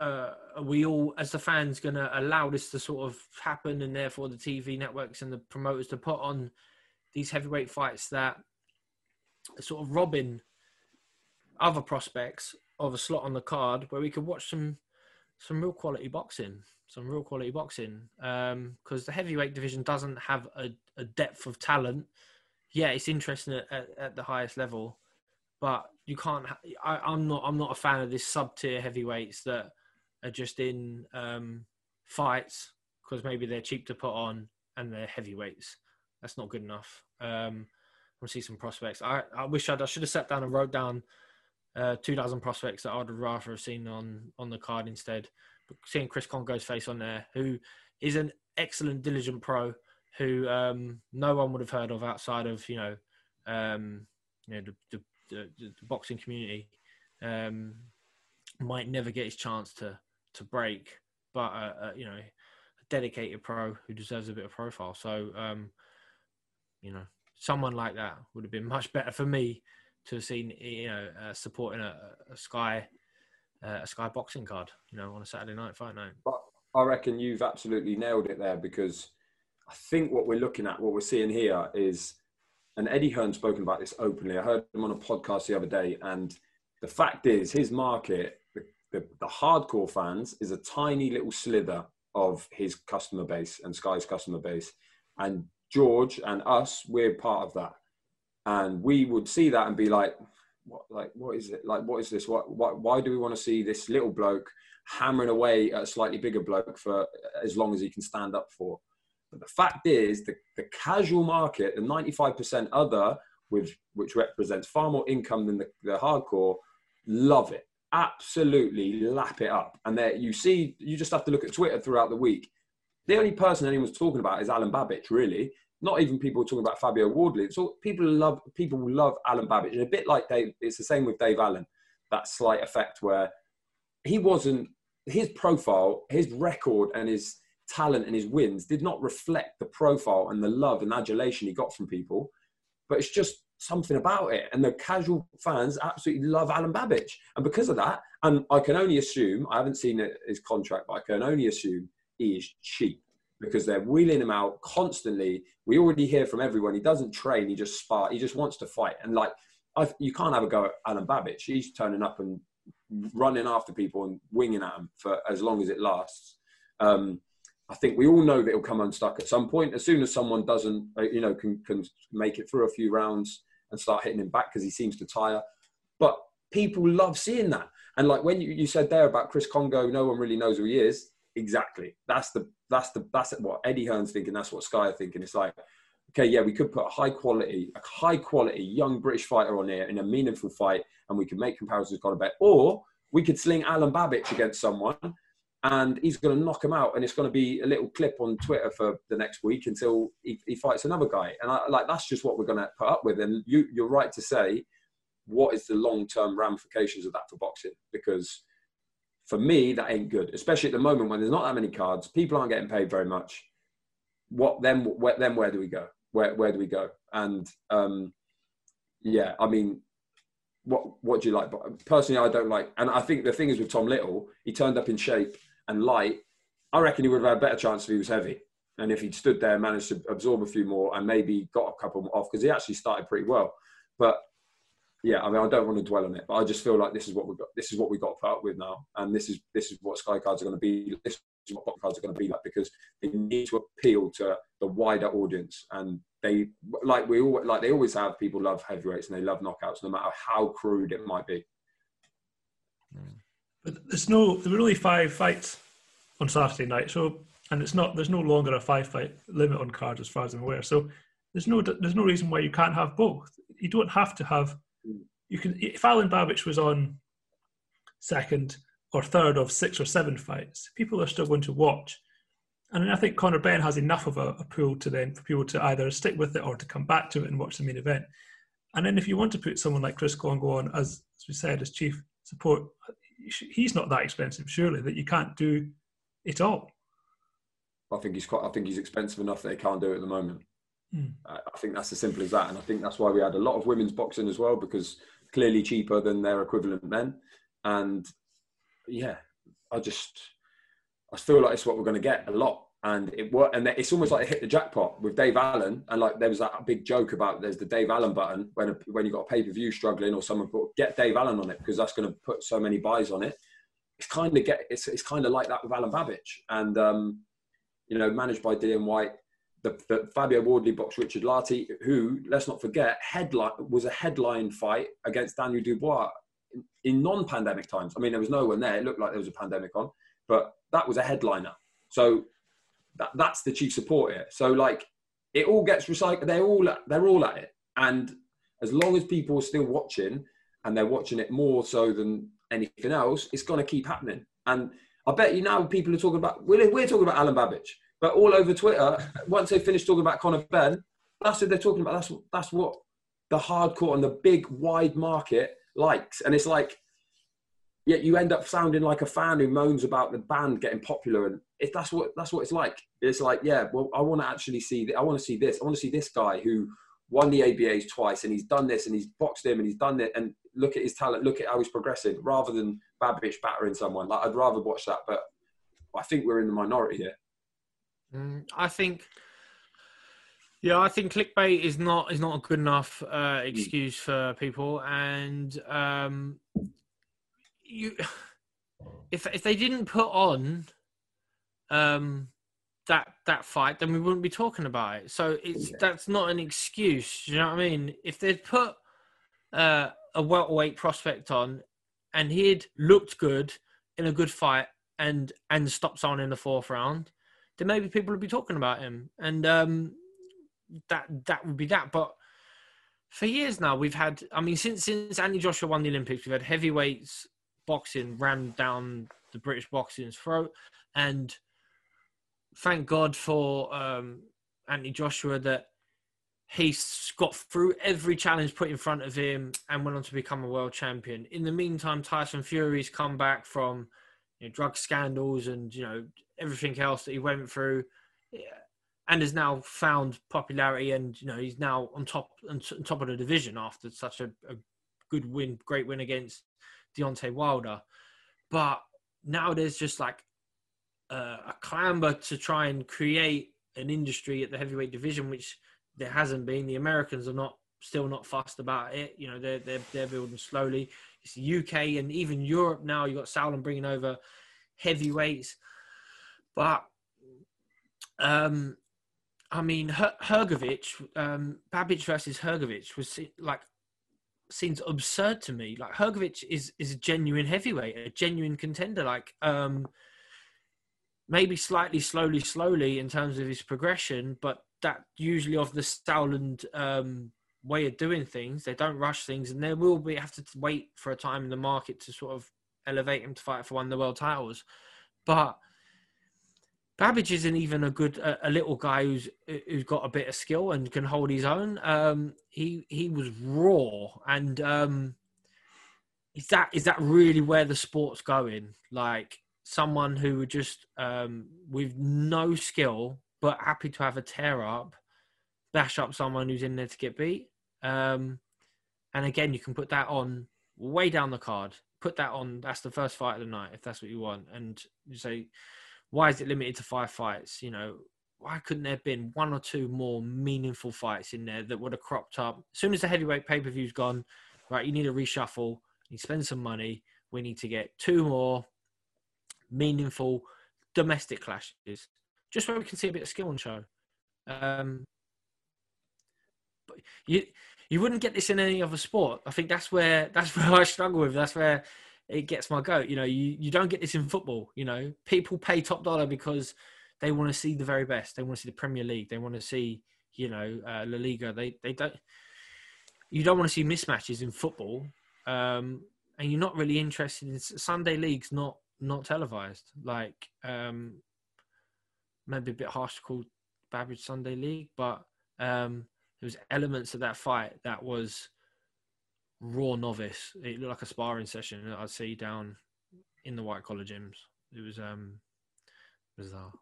are we all, as the fans, going to allow this to sort of happen, and therefore the TV networks and the promoters to put on these heavyweight fights that are sort of robbing other prospects of a slot on the card where we could watch some real quality boxing, because the heavyweight division doesn't have a depth of talent. Yeah, it's interesting at the highest level, but you can't. I'm not a fan of this sub-tier heavyweights that are just in fights because maybe they're cheap to put on and they're heavyweights. That's not good enough. I want to see some prospects. I wish I should have sat down and wrote down 2,000 prospects that I would rather have seen on the card instead. But seeing Chris Kongo's face on there, who is an excellent, diligent pro, who no one would have heard of outside of the boxing community, might never get his chance to break. But a dedicated pro who deserves a bit of profile. So. Someone like that would have been much better for me to have seen, supporting a Sky boxing card, on a Saturday night, fight night. But I reckon you've absolutely nailed it there, because I think what we're looking at, what we're seeing here is, and Eddie Hearn spoken about this openly. I heard him on a podcast the other day, and the fact is his market, the hardcore fans, is a tiny little slither of his customer base and Sky's customer base. And George and us, we're part of that, and we would see that and be like, what is this? Why do we want to see this little bloke hammering away at a slightly bigger bloke for as long as he can stand up for? But the fact is, the casual market, the 95% other, which represents far more income than the hardcore, love it, absolutely lap it up. And there you see, you just have to look at Twitter throughout the week. The only person anyone's talking about is Alen Babic, really, not even people talking about Fabio Wardley. So people love Alen Babic. And a bit like Dave, it's the same with Dave Allen, that slight effect where he wasn't, his profile, his record and his talent and his wins did not reflect the profile and the love and adulation he got from people. But it's just something about it. And the casual fans absolutely love Alen Babic. And because of that, and I can only assume, I haven't seen his contract, but I can only assume he is cheap, because they're wheeling him out constantly. We already hear from everyone. He doesn't train. He just spar. He just wants to fight. And like, you can't have a go at Alen Babic. He's turning up and running after people and winging at them for as long as it lasts. I think we all know that he'll come unstuck at some point. As soon as someone doesn't, you know, can make it through a few rounds and start hitting him back because he seems to tire. But people love seeing that. And like when you said there about Chris Kongo, no one really knows who he is. Exactly. That's what Eddie Hearn's thinking. That's what Sky are thinking. It's like, okay, yeah, we could put a high quality young British fighter on here in a meaningful fight, and we could make comparisons with Conor Benn, or we could sling Alen Babic against someone, and he's going to knock him out, and it's going to be a little clip on Twitter for the next week until he fights another guy. And that's just what we're going to put up with. And you're right to say, what is the long-term ramifications of that for boxing? Because for me, that ain't good, especially at the moment when there's not that many cards. People aren't getting paid very much. What then? Where do we go? Where do we go? And yeah, I mean, what do you like? Personally, I don't like. And I think the thing is with Tom Little, he turned up in shape and light. I reckon he would have had a better chance if he was heavy, and if he'd stood there and managed to absorb a few more and maybe got a couple more off, because he actually started pretty well. But yeah, I mean, I don't want to dwell on it, but I just feel like this is what we've got. This is what we've got to put up with now, and this is what Sky cards are going to be. This is what box cards are going to be like, because they need to appeal to the wider audience, and they they always have. People love heavyweights and they love knockouts, no matter how crude it might be. But there were only 5 fights on Saturday night, and there's no longer a 5 fight limit on cards as far as I'm aware. So there's no reason why you can't have both. You don't have to have. You can, if Alen Babic was on 2nd or 3rd of 6 or 7 fights, people are still going to watch. And I think Conor Benn has enough of a pool to then for people to either stick with it or to come back to it and watch the main event. And then if you want to put someone like Chris Kongo on, as we said, as chief support, he's not that expensive, surely, that you can't do it all. I think he's expensive enough that he can't do it at the moment. I think that's as simple as that, and I think that's why we had a lot of women's boxing as well, because clearly cheaper than their equivalent men. And yeah, I feel like it's what we're going to get a lot, and it worked. And it's almost like it hit the jackpot with Dave Allen. And like there was that big joke about there's the Dave Allen button when you got a pay-per-view struggling or someone put get Dave Allen on it because that's going to put so many buys on it. It's kind of like that with Alen Babic, and you know, managed by Dillian White. The Fabio Wardley boxed Richard Larty, who, let's not forget, was a headline fight against Daniel Dubois in non-pandemic times. I mean, there was no one there. It looked like there was a pandemic on, but that was a headliner. So that's the chief support here. So like, it all gets recycled. They're all at it, and as long as people are still watching, and they're watching it more so than anything else, it's going to keep happening. And I bet you now people are talking about. We're talking about Alen Babic. But all over Twitter, once they finish talking about Conor Benn, that's what they're talking about. That's what the hardcore and the big, wide market likes. And it's like, yeah, you end up sounding like a fan who moans about the band getting popular. And if that's what it's like. It's like, yeah, well, I want to actually see. I want to see this. I want to see this guy who won the ABAs twice, and he's done this, and he's boxed him, and he's done it. And look at his talent. Look at how he's progressing. Rather than Babic battering someone, like I'd rather watch that. But I think we're in the minority here. I think clickbait is not a good enough excuse for people, and if they didn't put on that fight, then we wouldn't be talking about it. So that's not an excuse. Do you know what I mean? If they'd put a welterweight prospect on and he'd looked good in a good fight and stopped someone in the 4th round, then maybe people would be talking about him, and that would be that. But for years now, we've had, I mean, since Anthony Joshua won the Olympics, we've had heavyweights boxing rammed down the British boxing's throat, and thank God for Anthony Joshua that he got through every challenge put in front of him and went on to become a world champion. In the meantime, Tyson Fury's come back from drug scandals and everything else that he went through, and has now found popularity. And he's now on top of the division after such a good win, great win against Deontay Wilder. But now there's just like a clamber to try and create an industry at the heavyweight division, which there hasn't been. The Americans are still not fussed about it. They're building slowly. It's the UK and even Europe now. You've got Saulin bringing over heavyweights. But, I mean, Hrgović, Babic versus Hrgović was seems absurd to me. Like, Hrgović is a genuine heavyweight, a genuine contender. Maybe slightly slowly in terms of his progression, but that usually of the Saulin way of doing things. They don't rush things, and there will have to wait for a time in the market to sort of elevate him to fight for one of the world titles. But Babic isn't even a little guy who's got a bit of skill and can hold his own. He was raw, and is that really where the sport's going? Like, someone who would just with no skill but happy to have a tear up, bash up someone who's in there to get beat. And again, you can put that on way down the card. Put that on. That's the first fight of the night if that's what you want. And you say, why is it limited to 5 fights? Why couldn't there have been 1 or 2 more meaningful fights in there that would have cropped up? As soon as the heavyweight pay-per-view's gone, right? You need a reshuffle. You spend some money. We need to get 2 more meaningful domestic clashes, just where we can see a bit of skill on show. But you wouldn't get this in any other sport. I think that's where I struggle with. That's where it gets my goat. You don't get this in football. People pay top dollar because they want to see the very best. They want to see the Premier League. They want to see La Liga. They don't. You don't want to see mismatches in football, and you're not really interested in Sunday leagues. Not televised. Maybe a bit harsh to call Babic Sunday League, but there was elements of that fight that was raw novice. It looked like a sparring session that I'd see down in the white collar gyms. It was bizarre.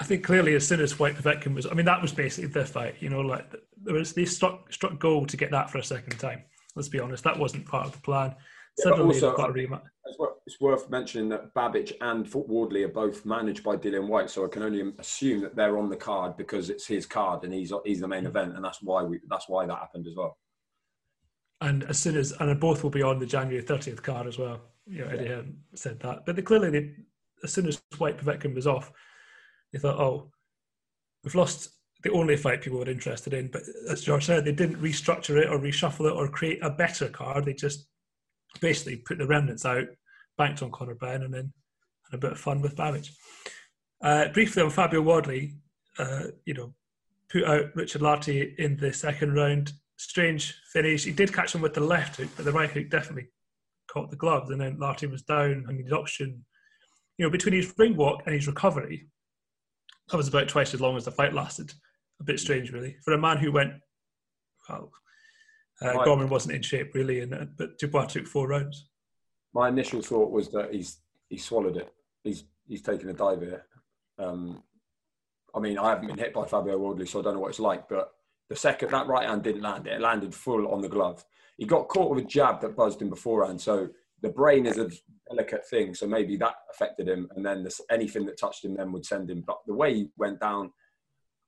I think clearly as soon as Povetkin was, that was basically their fight. They struck gold to get that for a second time. Let's be honest, that wasn't part of the plan. Yeah, but also, it's worth mentioning that Babic and Wardley are both managed by Dillian White, so I can only assume that they're on the card because it's his card and he's the main event, and that's why that happened as well. And both will be on the January 30th card as well. Eddie Hearn said that, but clearly, as soon as White Povetkin was off, they thought, "Oh, we've lost the only fight people were interested in." But as George said, they didn't restructure it or reshuffle it or create a better card. They just basically put the remnants out, banked on Conor Benn, and then had a bit of fun with Babic. Briefly on Fabio Wardley, put out Richard Larty in the second round. Strange finish. He did catch him with the left hook, but the right hook definitely caught the gloves, and then Larty was down. I mean, the option, between his ring walk and his recovery, that was about twice as long as the fight lasted. A bit strange, really, for a man who went, well, Gorman wasn't in shape really, but Dubois took 4 rounds. My initial thought was that he swallowed it. He's taken a dive here. I haven't been hit by Fabio Wardley, so I don't know what it's like. But that right hand didn't land it. It landed full on the glove. He got caught with a jab that buzzed him beforehand. So the brain is a delicate thing. So maybe that affected him, and then anything that touched him then would send him. But the way he went down,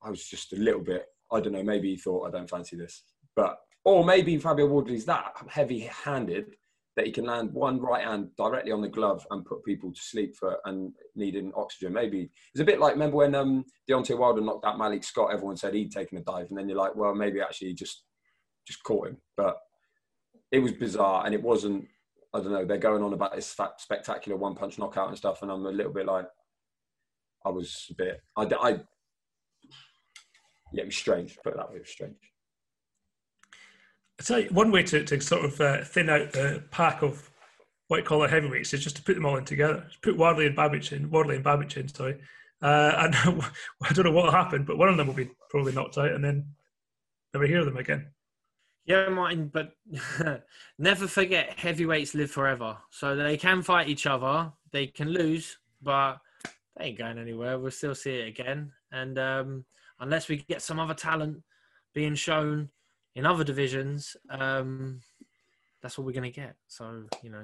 I was just a little bit. I don't know. Maybe he thought, I don't fancy this, but. Or maybe Fabio Wardley's that heavy-handed that he can land one right hand directly on the glove and put people to sleep and needing oxygen. Maybe it's a bit like, remember when Deontay Wilder knocked out Malik Scott? Everyone said he'd taken a dive, and then you're like, well, maybe actually just caught him. But it was bizarre, and it wasn't. I don't know. They're going on about this spectacular one-punch knockout and stuff, and I'm a little bit like, I was a bit. It was strange. Put it that way, it was strange. I tell you, one way to sort of thin out the pack of white collar heavyweights is just to put them all in together. Just put Wardley and Babic in, And I don't know what happened, but one of them will be probably knocked out and then never hear of them again. Yeah, Martin, but never forget heavyweights live forever. So they can fight each other, they can lose, but they ain't going anywhere. We'll still see it again. And unless we get some other talent being shown in other divisions, that's what we're going to get. So, you know,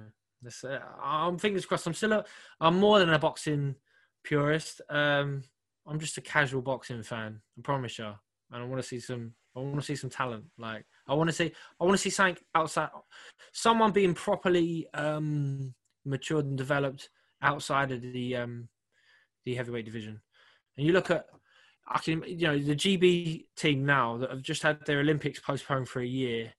I'm fingers crossed. I'm more than a boxing purist. I'm just a casual boxing fan, I promise you. And I want to see some talent. Like, I want to see something outside. Someone being properly matured and developed outside of the heavyweight division. And you look at, you know, the GB team now that have just had their Olympics postponed for a year.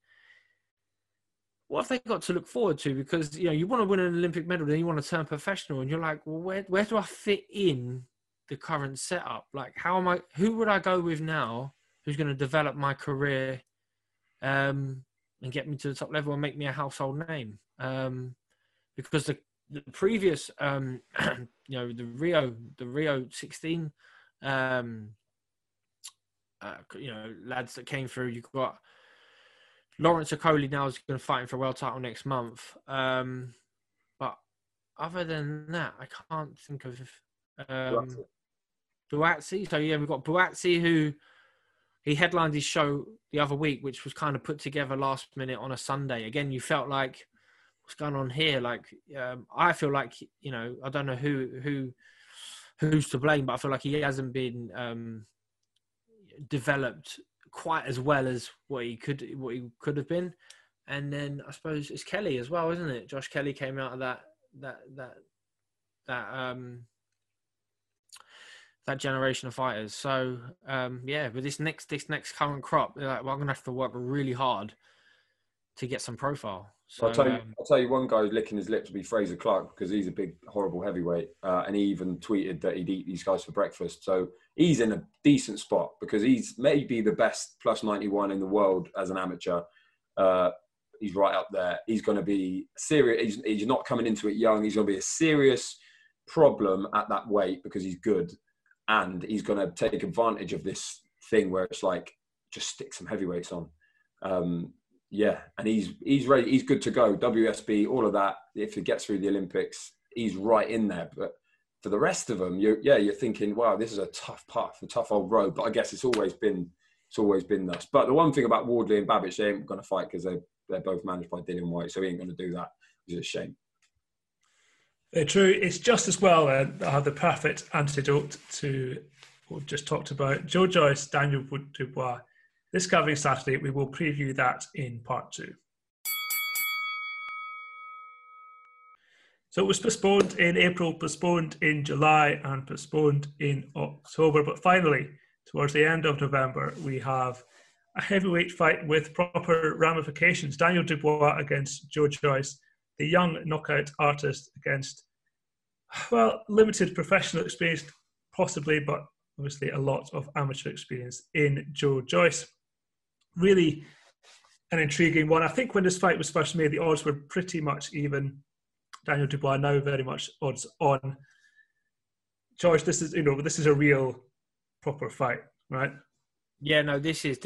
What have they got to look forward to? Because, you know, you want to win an Olympic medal, then you want to turn professional, and you're like, well, where do I fit in the current setup? Like, who would I go with now who's going to develop my career and get me to the top level and make me a household name? Because the previous, you know, the Rio 16, you know, lads that came through, you've got Lawrence Okoli now is going to fight him for a world title next month. But other than that, I can't think of Buatsi. So, yeah, we've got Buatsi, who he headlined his show the other week, which was kind of put together last minute on a Sunday. Again, you felt like, what's going on here? Like, I feel like, you know, I don't know who's to blame, but I feel like he hasn't been developed quite as well as what he could have been. And then I suppose it's Kelly as well, isn't it? Josh Kelly came out of that generation of fighters. So yeah, with this next current crop, they're like, well, I'm gonna have to work really hard to get some profile. So I'll tell you one guy who's licking his lips would be Fraser Clark, because he's a big horrible heavyweight, and he even tweeted that he'd eat these guys for breakfast. So he's in a decent spot, because he's maybe the best plus 91 in the world as an amateur. He's right up there. He's going to be serious. He's not coming into it young. He's going to be a serious problem at that weight because he's good. And he's going to take advantage of this thing where it's like, just stick some heavyweights on. Yeah. And he's ready. He's good to go. WSB, all of that. If he gets through the Olympics, he's right in there. But for the rest of them, you're thinking, wow, this is a tough path, a tough old road. But I guess it's always been thus. But the one thing about Wardley and Babic, they ain't going to fight because they're both managed by Dillian White, so he ain't going to do that, which is a shame. Yeah, true. It's just as well I have the perfect antidote to what we've just talked about. Joe Joyce, Daniel Dubois. This coming Saturday, we will preview that in part 2. So it was postponed in April, postponed in July, and postponed in October. But finally, towards the end of November, we have a heavyweight fight with proper ramifications. Daniel Dubois against Joe Joyce, the young knockout artist against, well, limited professional experience, possibly, but obviously a lot of amateur experience in Joe Joyce. Really an intriguing one. I think when this fight was first made, the odds were pretty much even. Daniel Dubois now very much odds on. George, this is a real proper fight, right? Yeah, no, this is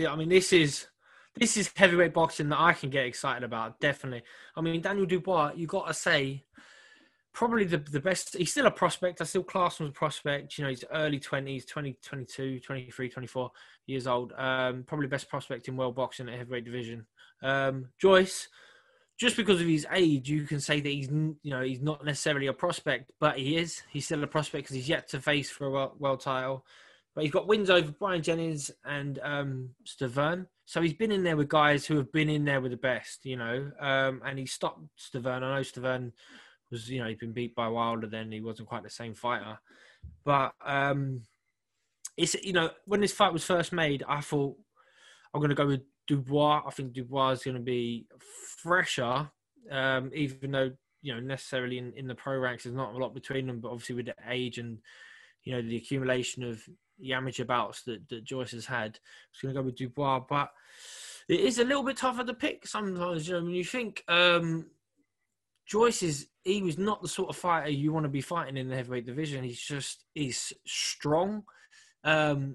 heavyweight boxing that I can get excited about, definitely. I mean, Daniel Dubois, you got to say, probably the best. He's still a prospect. I still class him as a prospect. You know, he's early 20s, 20, 22, 23, 24 years old. Probably best prospect in world boxing at heavyweight division. Joyce, just because of his age, you can say that he's not necessarily a prospect, but he is. He's still a prospect because he's yet to face for a world title. But he's got wins over Brian Jennings and Stiverne. So he's been in there with guys who have been in there with the best, you know. And he stopped Stiverne. I know Stiverne was, you know, he'd been beat by Wilder then. He wasn't quite the same fighter. But, it's, you know, when this fight was first made, I thought, I'm going to go with Dubois. I think Dubois is going to be fresher, even though, you know, necessarily in the pro ranks there's not a lot between them, but obviously with the age and, you know, the accumulation of the amateur bouts that Joyce has had, it's going to go with Dubois. But it is a little bit tougher to pick sometimes. You know, when you think Joyce is he was not the sort of fighter you want to be fighting in the heavyweight division. He's just, he's strong. I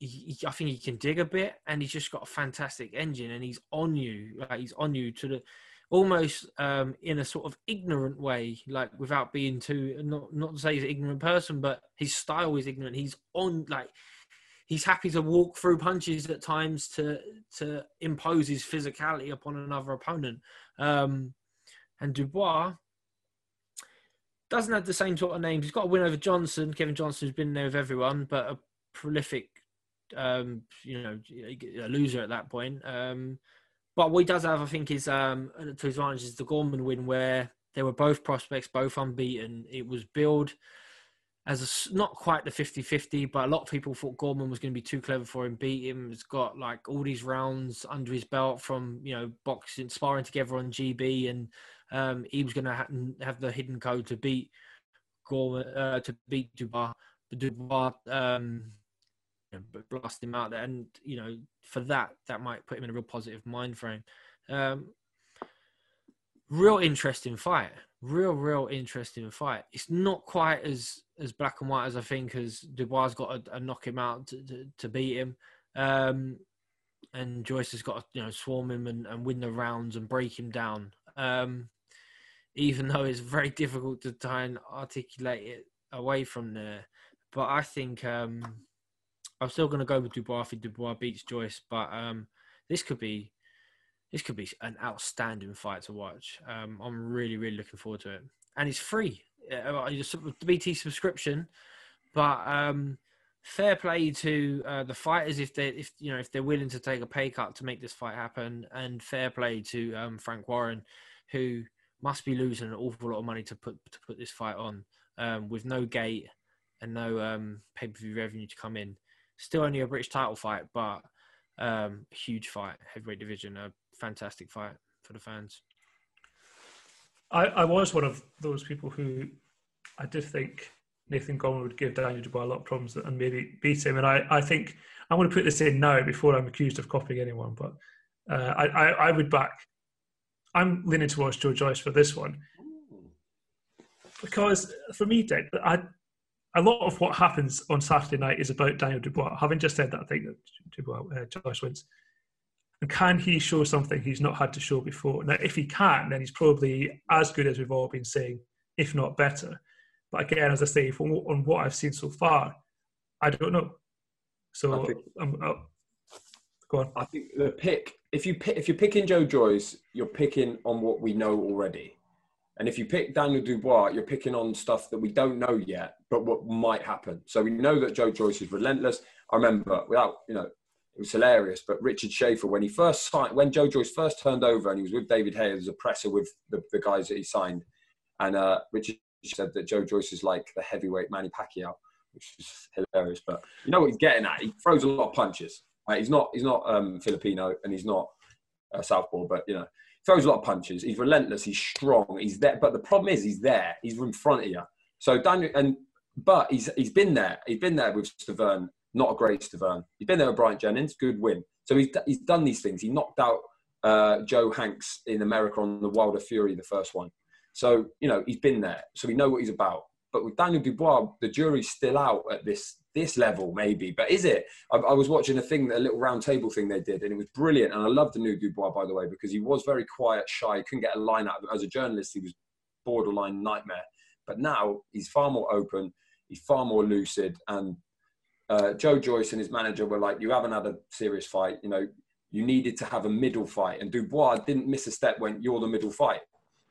think he can dig a bit, and he's just got a fantastic engine, and he's on you. Like, he's on you to the almost in a sort of ignorant way, like without being too, not to say he's an ignorant person, but his style is ignorant. He's on, like, he's happy to walk through punches at times to impose his physicality upon another opponent. And Dubois doesn't have the same sort of names. He's got a win over Johnson. Kevin Johnson's been there with everyone, but a prolific, you know, a loser at that point. But what he does have, I think, is to his advantage is the Gorman win, where they were both prospects, both unbeaten. It was billed as a, not quite the 50-50, but a lot of people thought Gorman was going to be too clever for him, beat him. He's got like all these rounds under his belt from, you know, boxing, sparring together on GB, and he was going to have the hidden code to beat Gorman, to beat Dubois. But Dubois blast him out there, and you know, for that might put him in a real positive mind frame. Real interesting fight, real interesting fight. It's not quite as black and white as I think, as Dubois got a knock him out to beat him, and Joyce has got to, you know, swarm him and win the rounds and break him down. Even though it's very difficult to try and articulate it away from there, but I think I'm still going to go with Dubois. I think Dubois beats Joyce, but this could be an outstanding fight to watch. I'm really looking forward to it, and it's free. It's a BT subscription, but fair play to the fighters if they're willing to take a pay cut to make this fight happen, and fair play to Frank Warren, who must be losing an awful lot of money to put this fight on, with no gate and no pay-per-view revenue to come in. Still only a British title fight, but huge fight, heavyweight division, a fantastic fight for the fans. I was one of those people who, I did think Nathan Gorman would give Daniel Dubois a lot of problems and maybe beat him. And I think I'm going to put this in now before I'm accused of copying anyone, but I would I'm leaning towards Joe Joyce for this one. Because for me, Dick, a lot of what happens on Saturday night is about Daniel Dubois. Having just said that, I think that Joyce wins. And can he show something he's not had to show before? Now, if he can, then he's probably as good as we've all been saying, if not better. But again, as I say, on what I've seen so far, I don't know. So, go on. I think the pick, if you're picking Joe Joyce, you're picking on what we know already. And if you pick Daniel Dubois, you're picking on stuff that we don't know yet, but what might happen. So we know that Joe Joyce is relentless. I remember, it was hilarious, but Richard Schaefer, when Joe Joyce first turned over and he was with David Haye, there was a presser with the guys that he signed. And Richard said that Joe Joyce is like the heavyweight Manny Pacquiao, which is hilarious. But you know what he's getting at? He throws a lot of punches. Right? He's not Filipino, and he's not southpaw, but, you know, throws a lot of punches. He's relentless. He's strong. He's there. But the problem is, he's there. He's in front of you. So Daniel, but he's been there. He's been there with Stiverne, not a great Stiverne. He's been there with Brian Jennings, good win. So he's done these things. He knocked out Joe Hanks in America on the Wilder Fury, the first one. So, you know, he's been there. So we know what he's about. But with Daniel Dubois, the jury's still out at this level, maybe. But is it? I was watching a little round table thing they did, and it was brilliant. And I love the new Dubois, by the way, because he was very quiet, shy. He couldn't get a line out of him. As a journalist, he was borderline nightmare. But now he's far more open. He's far more lucid. And Joe Joyce and his manager were like, you haven't had a serious fight. You know, you needed to have a middle fight. And Dubois didn't miss a step when you're the middle fight.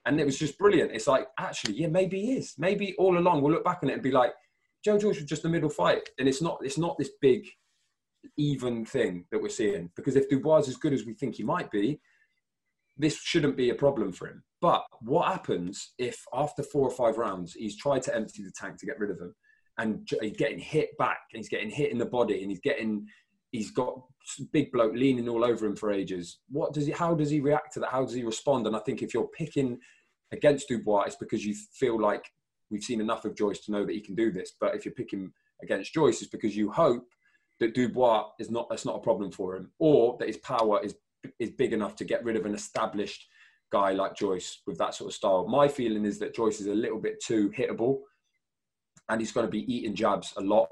And it was just brilliant. It's like, actually, yeah, maybe he is. Maybe all along we'll look back on it and be like, Joe Joyce was just the middle fight. And it's not this big, even thing that we're seeing. Because if Dubois is as good as we think he might be, this shouldn't be a problem for him. But what happens if after 4 or 5 rounds, he's tried to empty the tank to get rid of him, and he's getting hit back, and he's getting hit in the body, and he's got big bloke leaning all over him for ages. How does he react to that? How does he respond? And I think if you're picking against Dubois, it's because you feel like we've seen enough of Joyce to know that he can do this. But if you're picking against Joyce, it's because you hope that Dubois that's not a problem for him, or that his power is big enough to get rid of an established guy like Joyce with that sort of style. My feeling is that Joyce is a little bit too hittable and he's going to be eating jabs a lot.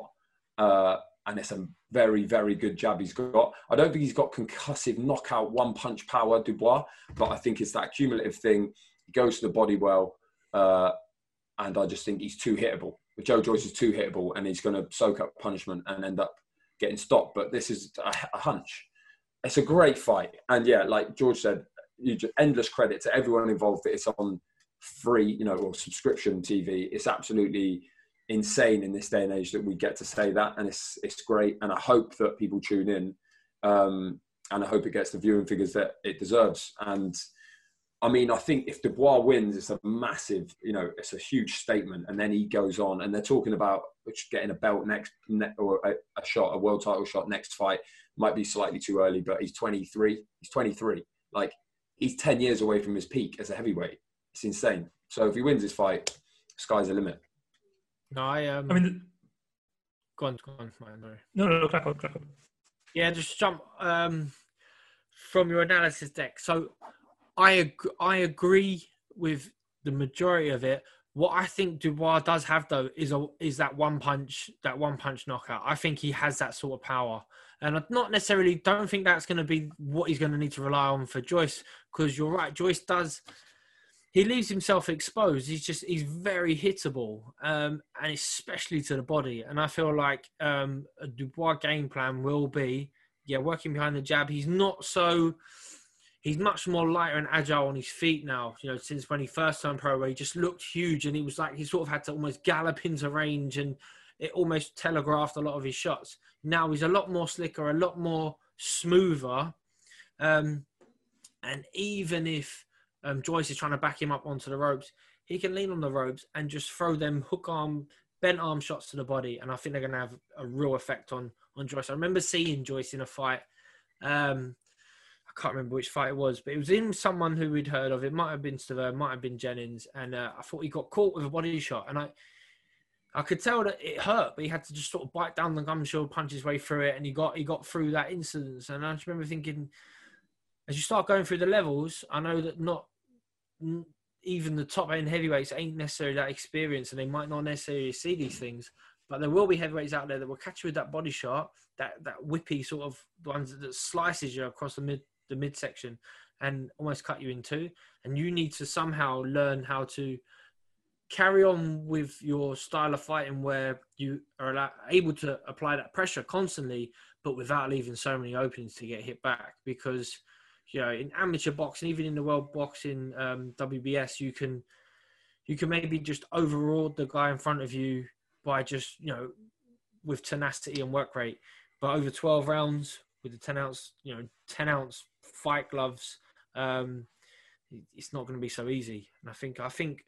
And it's a very, very good jab he's got. I don't think he's got concussive knockout one-punch power, Dubois, but I think it's that cumulative thing. He goes to the body well, and I just think he's too hittable. Joe Joyce is too hittable, and he's going to soak up punishment and end up getting stopped. But this is a hunch. It's a great fight. And yeah, like George said, you just, endless credit to everyone involved that it's on free, you know, or subscription TV. It's absolutely insane in this day and age that we get to say that, and it's great. And I hope that people tune in, and I hope it gets the viewing figures that it deserves. And I mean, I think if Dubois wins, it's a massive, you know, it's a huge statement. And then he goes on, and they're talking about getting a belt next or a shot, a world title shot next fight. Might be slightly too early, but he's 23. He's 23. Like, he's 10 years away from his peak as a heavyweight. It's insane. So if he wins this fight, sky's the limit. No, I mean, go on, Ryan, sorry. No, crack on. Yeah, just jump from your analysis deck. So I agree with the majority of it. What I think Dubois does have, though, is that one punch knockout. I think he has that sort of power. And I not necessarily don't think that's going to be what he's going to need to rely on for Joyce, because you're right, Joyce does... He leaves himself exposed. He's very hittable, and especially to the body. And I feel like a Dubois game plan will be, working behind the jab. He's much more lighter and agile on his feet now. You know, since when he first turned pro, where he just looked huge, and he was like he sort of had to almost gallop into range, and it almost telegraphed a lot of his shots. Now he's a lot more slicker, a lot more smoother, and even if Joyce is trying to back him up onto the ropes, he can lean on the ropes and just throw them hook arm, bent arm shots to the body. And I think they're going to have a real effect on Joyce. I remember seeing Joyce in a fight. I can't remember which fight it was, but it was in someone who we'd heard of. It might have been Stiverne, might have been Jennings. And I thought he got caught with a body shot. And I could tell that it hurt, but he had to just sort of bite down the gum shield, punch his way through it. And he got through that incident. And I just remember thinking, as you start going through the levels, I know that not even the top-end heavyweights ain't necessarily that experienced, and they might not necessarily see these things, but there will be heavyweights out there that will catch you with that body shot, that whippy sort of ones that slices you across the midsection and almost cut you in two. And you need to somehow learn how to carry on with your style of fighting where you are able to apply that pressure constantly, but without leaving so many openings to get hit back, because... You know, in amateur boxing, even in the world boxing, WBS, you can maybe just overawe the guy in front of you by just, you know, with tenacity and work rate. But over 12 rounds with the 10 ounce fight gloves, it's not going to be so easy. And I think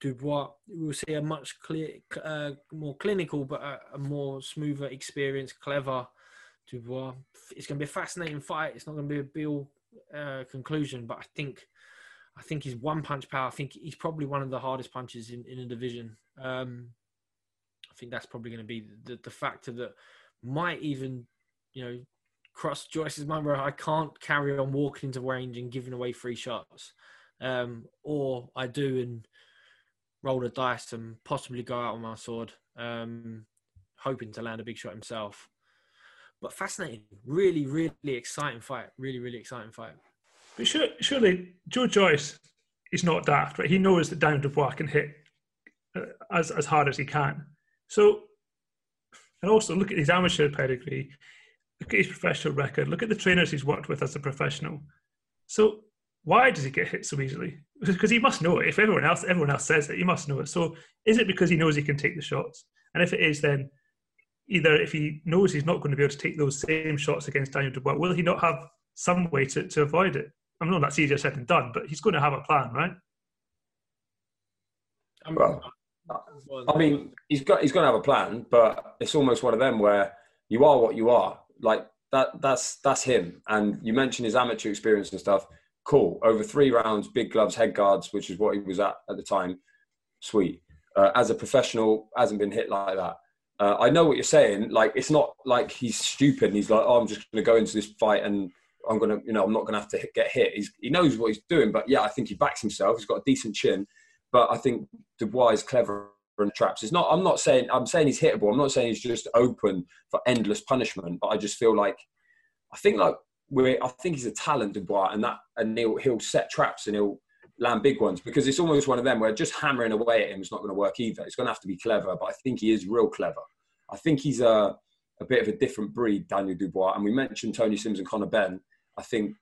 Dubois will see a much more clinical, but a more smoother, experienced, clever Dubois. It's going to be a fascinating fight. It's not going to be a bill. Conclusion, but I think his one punch power, I think he's probably one of the hardest punches in a division. I think that's probably going to be the factor that might even, you know, cross Joyce's mind where I can't carry on walking into range and giving away free shots, or I do and roll the dice and possibly go out on my sword, hoping to land a big shot himself. But fascinating, really, really exciting fight. Really, really exciting fight. But surely Joe Joyce is not daft, right? He knows that Daniel Dubois can hit as hard as he can. So, and also look at his amateur pedigree, look at his professional record, look at the trainers he's worked with as a professional. So why does he get hit so easily? Because he must know it. If everyone else says it, he must know it. So is it because he knows he can take the shots? And if it is, then either if he knows he's not going to be able to take those same shots against Daniel Dubois, will he not have some way to avoid it? I know that's easier said than done, but he's going to have a plan, right? Well, I mean, he's going to have a plan, but it's almost one of them where you are what you are. Like, that's him. And you mentioned his amateur experience and stuff. Cool. Over 3 rounds, big gloves, head guards, which is what he was at the time. Sweet. As a professional, hasn't been hit like that. I know what you're saying. Like, it's not like he's stupid and he's like, oh, I'm just going to go into this fight and I'm going to, you know, I'm not going to have to get hit. He knows what he's doing, but yeah, I think he backs himself. He's got a decent chin, but I think Dubois is clever in traps. It's not, I'm saying he's hittable. I'm not saying he's just open for endless punishment, but I just feel like, I think he's a talent, Dubois, and he'll set traps and he'll land big ones, because it's almost one of them where just hammering away at him is not going to work either. It's going to have to be clever, but I think he is real clever. I think he's a bit of a different breed, Daniel Dubois. And we mentioned Tony Sims and Conor Benn. I think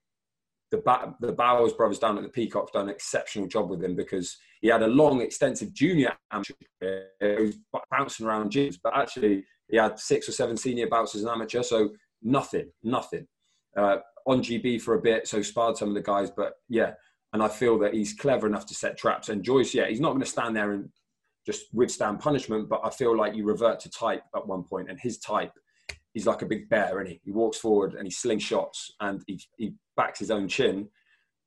the Bowers brothers down at the Peacock's done an exceptional job with him, because he had a long, extensive junior amateur career. He was bouncing around gyms, but actually he had 6 or 7 senior bouts as an amateur, so nothing. On GB for a bit, so sparred some of the guys, but yeah. And I feel that he's clever enough to set traps. And Joyce, yeah, he's not going to stand there and just withstand punishment, but I feel like you revert to type at one point, and his type, he's like a big bear, isn't he? He walks forward and he slingshots and he backs his own chin.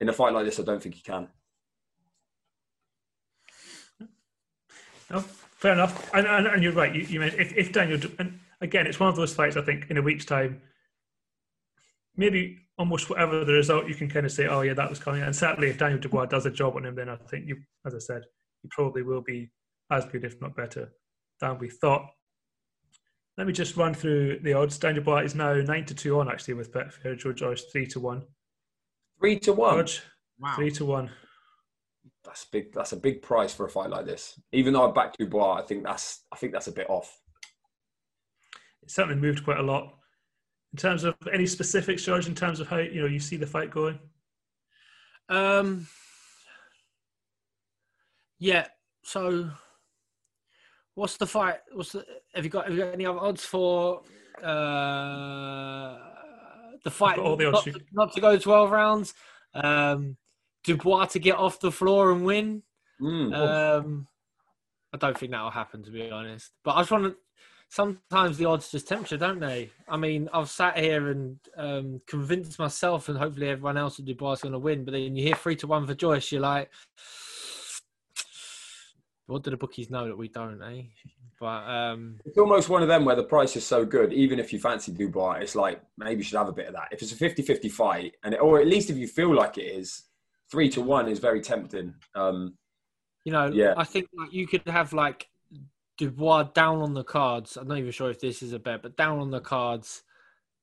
In a fight like this, I don't think he can. No, fair enough. And you're right. You meant if Daniel, and again, it's one of those fights, I think, in a week's time, maybe almost whatever the result, you can kind of say, oh yeah, that was coming. And certainly if Daniel Dubois does a job on him, then I think, you, as I said, he probably will be as good, if not better, than we thought. Let me just run through the odds. Daniel Dubois is now 9-2 on, actually, with Betfair. Joe Joyce, 3-1. 3-1? George, wow. 3-1. That's big. That's a big price for a fight like this. Even though I backed Dubois, I think that's a bit off. It certainly moved quite a lot. In terms of any specifics, George, in terms of how, you know, you see the fight going? Yeah, so... What's the fight? Have you got any other odds for the fight? All the odds. Not to go 12 rounds. Dubois to get off the floor and win. I don't think that'll happen, to be honest. But I just want to. Sometimes the odds just tempt you, don't they? I mean, I've sat here and convinced myself, and hopefully everyone else, that Dubois is going to win. But then you hear 3-1 for Joyce, you're like, what do the bookies know that we don't, eh? But it's almost one of them where the price is so good, even if you fancy Dubois, it's like, maybe you should have a bit of that. If it's a 50-50 fight, or at least if you feel like it is, 3-1 is very tempting. You know, yeah. I think you could have, like, Dubois down on the cards. I'm not even sure if this is a bet, but down on the cards,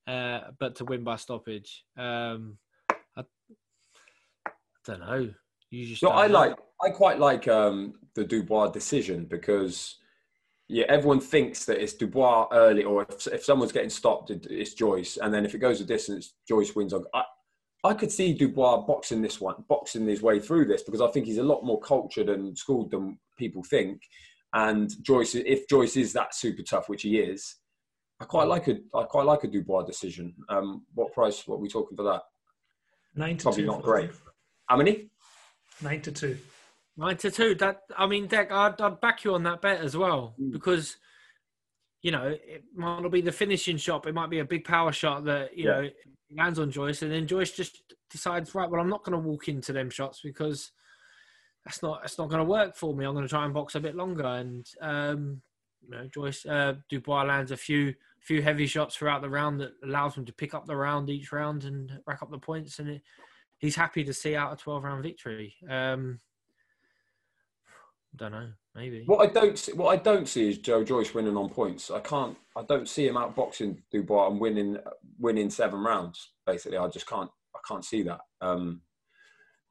but to win by stoppage. I don't know. You just I quite like the Dubois decision, because yeah, everyone thinks that it's Dubois early, or if someone's getting stopped, it's Joyce, and then if it goes a distance, Joyce wins. I could see Dubois boxing his way through this, because I think he's a lot more cultured and schooled than people think. And Joyce, if Joyce is that super tough, which he is, I quite like a Dubois decision. What price? What are we talking for that? 9-2. Probably not great. How many? 9-2. 9-2. That, I mean, Deck, I'd back you on that bet as well, because, you know, it might not be the finishing shot, but it might be a big power shot that, you know, lands on Joyce, and then Joyce just decides, right, well, I'm not going to walk into them shots, because that's not going to work for me. I'm going to try and box a bit longer, and you know, Joyce, Dubois lands a few heavy shots throughout the round that allows him to pick up the round each round and rack up the points, and he's happy to see out a 12-round victory. Don't know. Maybe what I don't see is Joe Joyce winning on points. I don't see him outboxing Dubois and winning 7 rounds. Basically, I can't see that.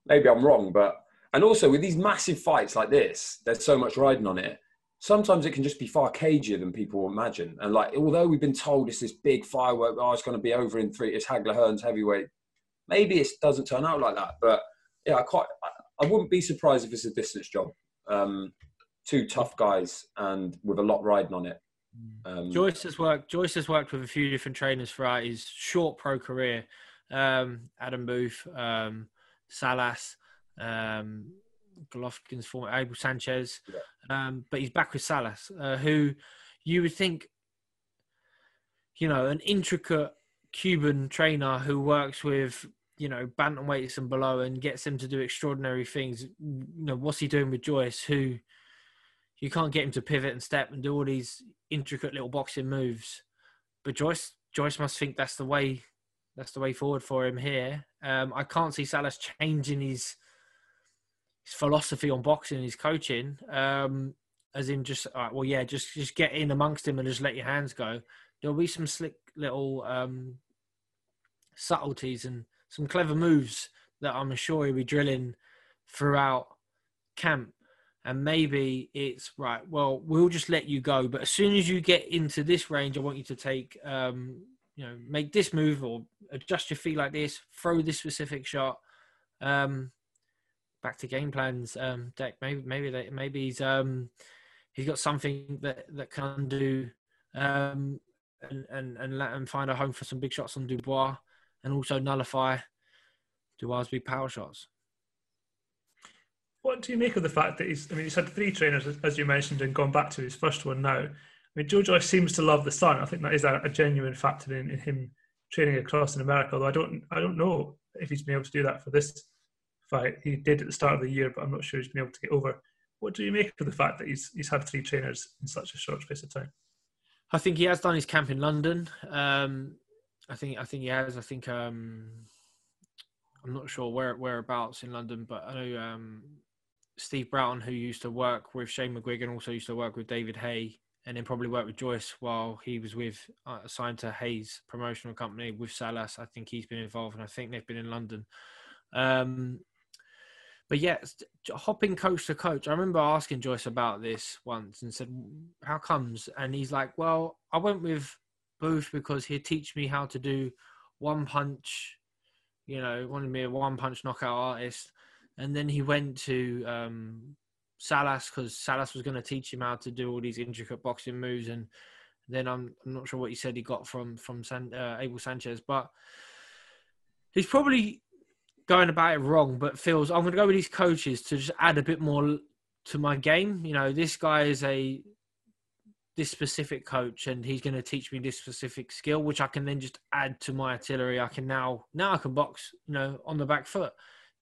Maybe I'm wrong, but and also with these massive fights like this, there's so much riding on it. Sometimes it can just be far cagier than people imagine. And like, although we've been told it's this big firework, oh, it's going to be over in 3. It's Hagler Hearn's heavyweight. Maybe it doesn't turn out like that, but yeah, I wouldn't be surprised if it's a distance job. Two tough guys and with a lot riding on it. Joyce has worked with a few different trainers throughout his short pro career. Adam Booth, Salas, Golovkin's former Abel Sanchez, but he's back with Salas, who you would think, you know, an intricate Cuban trainer who works with, you know, bantamweights and below and gets him to do extraordinary things. You know, what's he doing with Joyce, who you can't get him to pivot and step and do all these intricate little boxing moves? But Joyce must think that's the way That's the way forward for him here. I can't see Salas changing his philosophy on boxing, his coaching, as in just, all right, well, yeah, just get in amongst him and just let your hands go. There'll be some slick little subtleties and some clever moves that I'm sure he'll be drilling throughout camp. And maybe it's, right, well, we'll just let you go, but as soon as you get into this range, I want you to take, you know, make this move or adjust your feet like this, throw this specific shot. Back to game plans, Deck. Maybe he's got something that can do and let him find a home for some big shots on Dubois and also nullify Dubois' big power shots. What do you make of the fact that he's had three trainers, as you mentioned, and gone back to his first one now? I mean, Joe Joyce seems to love the sun. I think that is a genuine factor in him training across in America. Although I don't know if he's been able to do that for this fight. He did at the start of the year, but I'm not sure he's been able to get over. What do you make of the fact that he's had three trainers in such a short space of time? I think he has done his camp in London. I think he has. I think I'm not sure whereabouts in London, but I know Steve Broughton, who used to work with Shane McGuigan, also used to work with David Haye, and then probably worked with Joyce while he was with assigned to Haye's promotional company with Salas. I think he's been involved, and I think they've been in London. But yeah, hopping coach to coach. I remember asking Joyce about this once and said, how comes? And he's like, well, I went with Booth because he'd teach me how to do one punch, you know, wanted me a one punch knockout artist. And then he went to Salas because Salas was going to teach him how to do all these intricate boxing moves. And then I'm not sure what he said he got from Abel Sanchez, but he's probably going about it wrong, but feels I'm going to go with these coaches to just add a bit more to my game. You know, this guy is this specific coach, and he's going to teach me this specific skill, which I can then just add to my artillery. I can now I can box, you know, on the back foot.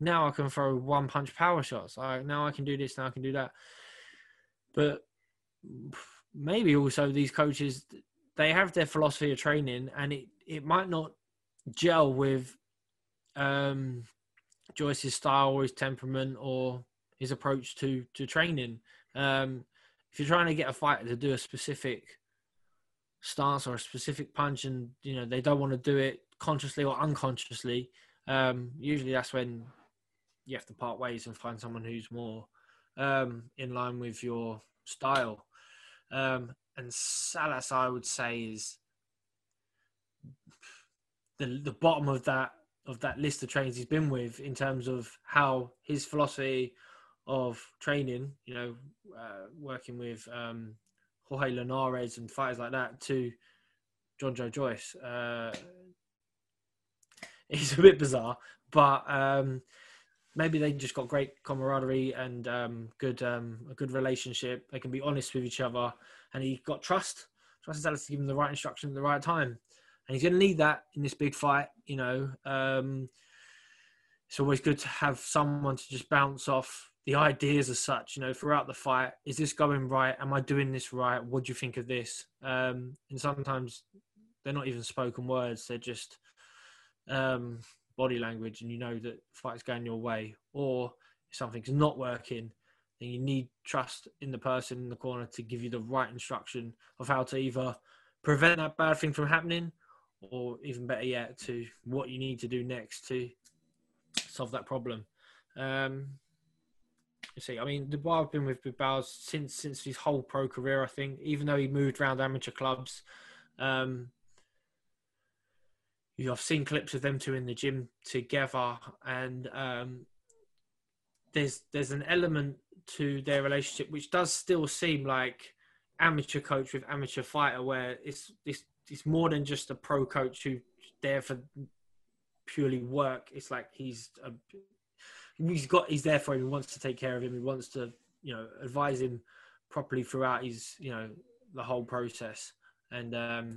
Now I can throw one punch power shots. Now I can do this. Now I can do that. But maybe also these coaches, they have their philosophy of training, and it might not gel with Joyce's style or his temperament or his approach to training. If you're trying to get a fighter to do a specific stance or a specific punch, and you know they don't want to do it consciously or unconsciously, usually that's when you have to part ways and find someone who's more in line with your style. And Salas, I would say, is the bottom of that list of trainers he's been with in terms of how his philosophy of training, you know, working with Jorge Linares and fighters like that to John Joe Joyce. It's a bit bizarre, but maybe they just got great camaraderie and a good relationship. They can be honest with each other, and he got trust. Trust Salas to give him the right instruction at the right time. And he's going to need that in this big fight, you know. It's always good to have someone to just bounce off the ideas as such, you know, throughout the fight. Is this going right? Am I doing this right? What do you think of this? And sometimes they're not even spoken words. They're just body language, and you know that the fight's going your way. Or if something's not working, then you need trust in the person in the corner to give you the right instruction of how to either prevent that bad thing from happening, or even better yet, to what you need to do next to solve that problem. You see, I mean, Dubois I've been with Dubois since his whole pro career, I think, even though he moved around amateur clubs. I've seen clips of them two in the gym together, and there's an element to their relationship which does still seem like amateur coach with amateur fighter, where it's more than just a pro coach who's there for purely work. It's like he's there for him. He wants to take care of him. He wants to, you know, advise him properly throughout his, you know, the whole process. And that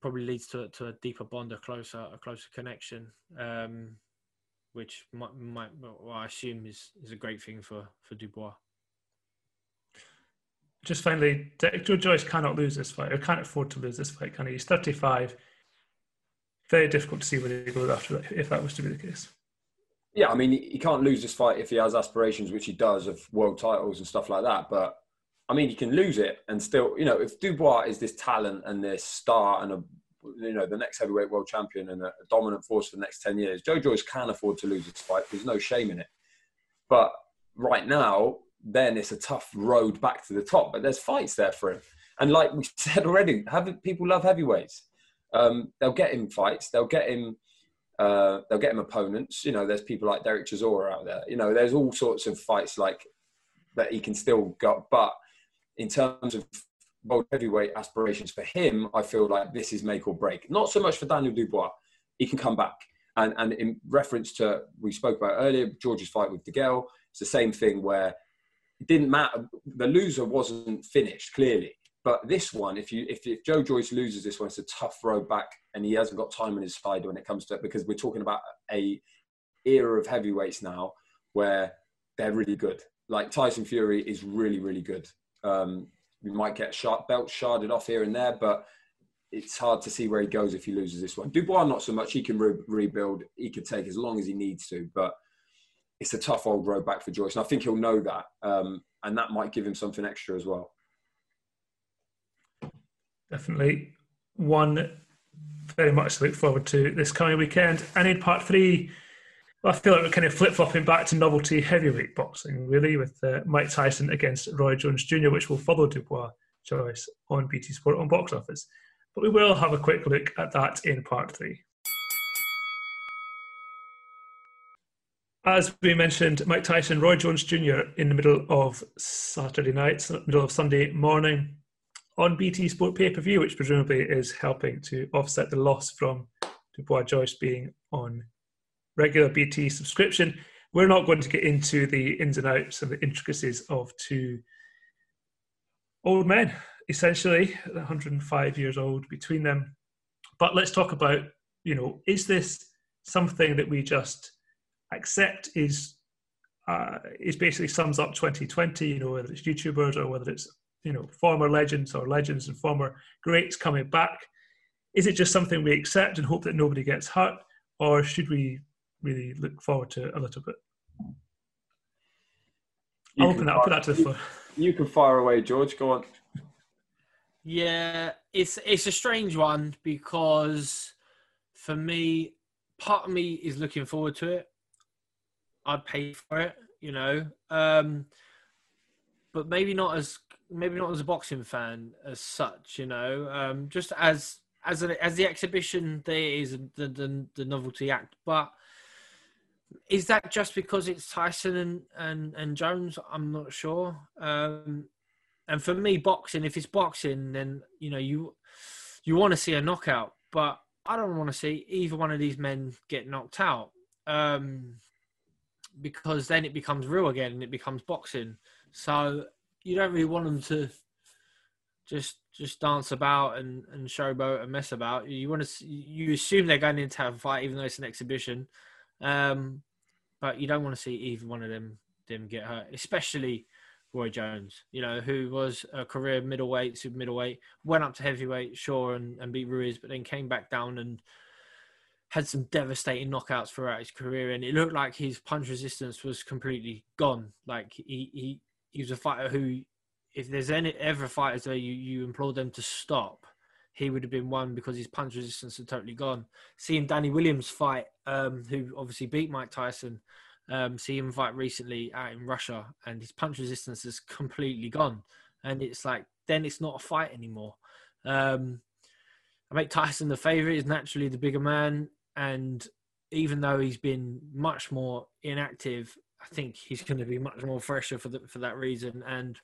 probably leads to a deeper bond, a closer connection, which might well, I assume is a great thing for Dubois. Just finally, Joe Joyce cannot lose this fight. He can't afford to lose this fight, can he? He's 35. very difficult to see where he goes after that, if that was to be the case. Yeah, I mean, he can't lose this fight if he has aspirations, which he does, of world titles and stuff like that. But, I mean, he can lose it and still, you know, if Dubois is this talent and this star and, you know, the next heavyweight world champion and a dominant force for the next 10 years, Joe Joyce can afford to lose this fight. There's no shame in it. But right now, then it's a tough road back to the top. But there's fights there for him. And like we said already, people love heavyweights. They'll get him fights. They'll get him opponents. You know, there's people like Derek Chisora out there. You know, there's all sorts of fights like that he can still go. But in terms of world heavyweight aspirations for him, I feel like this is make or break. Not so much for Daniel Dubois. He can come back. And in reference to, we spoke about earlier, George's fight with DeGale, it's the same thing where it didn't matter. The loser wasn't finished, clearly. But this one, if Joe Joyce loses this one, it's a tough road back, and he hasn't got time on his side when it comes to it, because we're talking about an era of heavyweights now where they're really good. Like Tyson Fury is really, really good. We might get belt sharded off here and there, but it's hard to see where he goes if he loses this one. Dubois, not so much. He can rebuild. He could take as long as he needs to, but it's a tough old road back for Joyce, and I think he'll know that, and that might give him something extra as well. Definitely one very much to look forward to this coming weekend. And in part three, I feel like we're kind of flip-flopping back to novelty heavyweight boxing, really, with Mike Tyson against Roy Jones Jr, which will follow Dubois Joyce on BT Sport on Box Office. But we will have a quick look at that in part three. As we mentioned, Mike Tyson, Roy Jones Jr in the middle of Saturday night, middle of Sunday morning, on BT Sport pay-per-view, which presumably is helping to offset the loss from Dubois Joyce being on regular BT subscription. We're not going to get into the ins and outs and the intricacies of two old men, essentially, 105 years old between them. But let's talk about, you know, is this something that we just accept is basically sums up 2020, you know, whether it's YouTubers or whether it's, you know, former legends or legends and former greats coming back. Is it just something we accept and hope that nobody gets hurt, or should we really look forward to it a little bit? I'll put that to the floor. You can fire away, George. Go on. Yeah, it's a strange one, because for me, part of me is looking forward to it. I'd pay for it, you know, but maybe not as a boxing fan as such, you know, just as the exhibition there is the novelty act. But is that just because it's Tyson and Jones? I'm not sure. And for me, boxing, if it's boxing, then, you know, you want to see a knockout, but I don't want to see either one of these men get knocked out, because then it becomes real again and it becomes boxing. So you don't really want them to just dance about and showboat and mess about. You want to, you assume they're going in to have a fight, even though it's an exhibition. But you don't want to see either one of them get hurt, especially Roy Jones, you know, who was a career middleweight, super middleweight, went up to heavyweight, sure, and beat Ruiz, but then came back down and had some devastating knockouts throughout his career. And it looked like his punch resistance was completely gone. Like he was a fighter who, if there's ever fighters there you implore them to stop, he would have been one, because his punch resistance had totally gone. Seeing Danny Williams fight, who obviously beat Mike Tyson, see him fight recently out in Russia, and his punch resistance is completely gone. And it's like, then it's not a fight anymore. Mike Tyson, the favourite, is naturally the bigger man. And even though he's been much more inactive, I think he's going to be much more fresher for that reason. And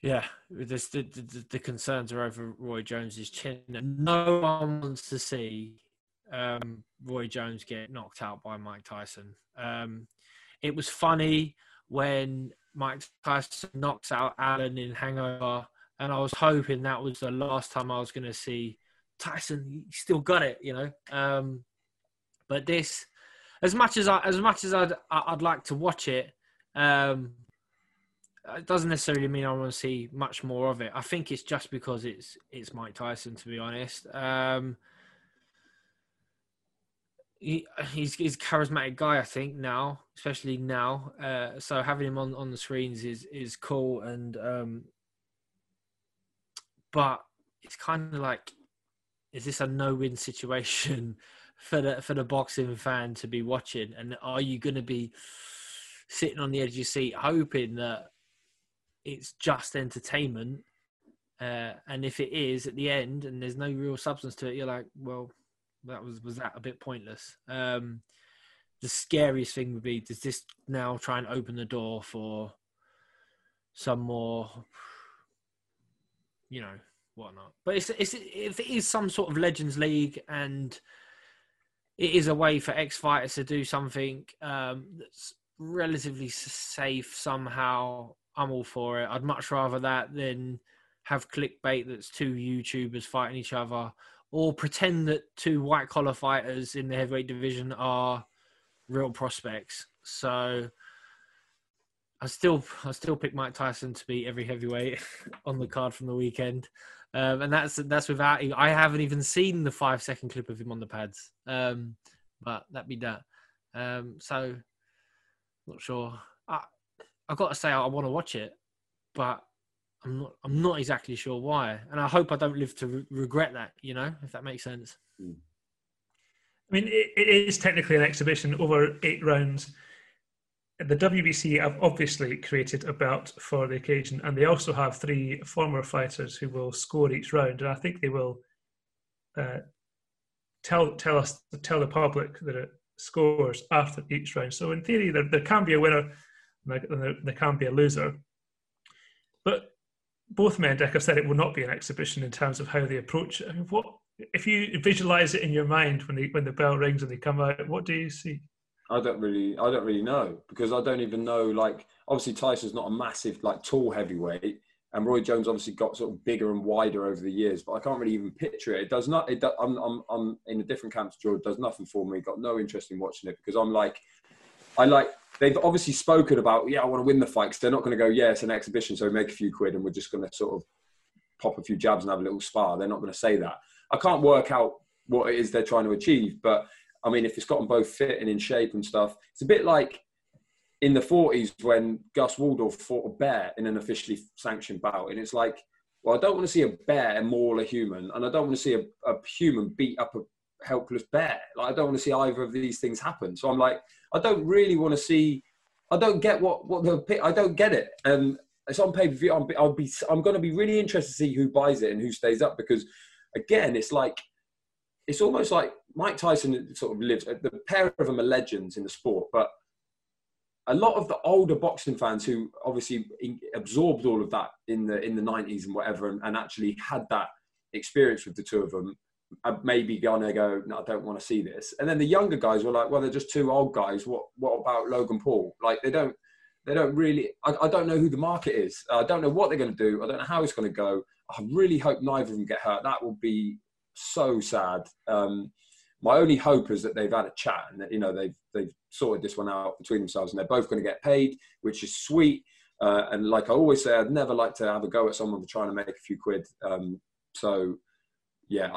yeah, the concerns are over Roy Jones's chin. No one wants to see Roy Jones get knocked out by Mike Tyson. It was funny when Mike Tyson knocks out Alen in Hangover, and I was hoping that was the last time I was going to see Tyson. He still got it, you know. But this, as much as I'd like to watch it, It doesn't necessarily mean I want to see much more of it. I think it's just because it's Mike Tyson, to be honest. He's a charismatic guy, I think, now, especially now. So having him on the screens is cool, and but it's kind of like, is this a no-win situation for the boxing fan to be watching? And are you going to be sitting on the edge of your seat hoping that it's just entertainment? And if it is at the end and there's no real substance to it, you're like, well, was that a bit pointless? The scariest thing would be, does this now try and open the door for some more, you know, whatnot? But if it is some sort of Legends League and it is a way for ex-fighters to do something that's relatively safe somehow, I'm all for it. I'd much rather that than have clickbait that's two YouTubers fighting each other, or pretend that two white-collar fighters in the heavyweight division are real prospects. So I still pick Mike Tyson to beat every heavyweight on the card from the weekend. And that's without... I haven't even seen the 5-second clip of him on the pads. But that'd be that. So, not sure. I've got to say I want to watch it, but... I'm not exactly sure why, and I hope I don't live to regret that, you know, if that makes sense. I mean, it is technically an exhibition over 8 rounds. The WBC have obviously created a belt for the occasion, and they also have 3 former fighters who will score each round, and I think they will tell the public their scores after each round. So in theory, there can be a winner and there can be a loser. But both men, Dick, have said it will not be an exhibition in terms of how they approach it. I mean, what if you visualise it in your mind when the bell rings and they come out? What do you see? I don't really know, because I don't even know. Like, obviously Tyson's not a massive, like, tall heavyweight, and Roy Jones obviously got sort of bigger and wider over the years. But I can't really even picture it. It does not. I'm in a different camp to George. Does nothing for me. Got no interest in watching it, because I like. They've obviously spoken about, I want to win the fight, because they're not going to go, it's an exhibition, so make a few quid and we're just going to sort of pop a few jabs and have a little spar. They're not going to say that. I can't work out what it is they're trying to achieve, but, I mean, if it's got them both fit and in shape and stuff, it's a bit like in the 40s when Gus Waldorf fought a bear in an officially sanctioned bout, and it's like, well, I don't want to see a bear maul a human, and I don't want to see a human beat up a helpless bear. Like, I don't want to see either of these things happen. So I'm like, I don't really want to see. I don't get I don't get it. It's on pay per view. I'm going to be really interested to see who buys it and who stays up, because, again, it's like, it's almost like Mike Tyson sort of lives. The pair of them are legends in the sport, but a lot of the older boxing fans who obviously absorbed all of that in the 90s and whatever, and actually had that experience with the two of them, I'm maybe gonna go, no, I don't want to see this. And then the younger guys were like, well, they're just two old guys. What about Logan Paul? Like, they don't really. I don't know who the market is. I don't know what they're going to do. I don't know how it's going to go. I really hope neither of them get hurt. That would be so sad. My only hope is that they've had a chat and that, you know, they've sorted this one out between themselves, and they're both going to get paid, which is sweet. And like I always say, I'd never like to have a go at someone for trying to make a few quid. So. Yeah,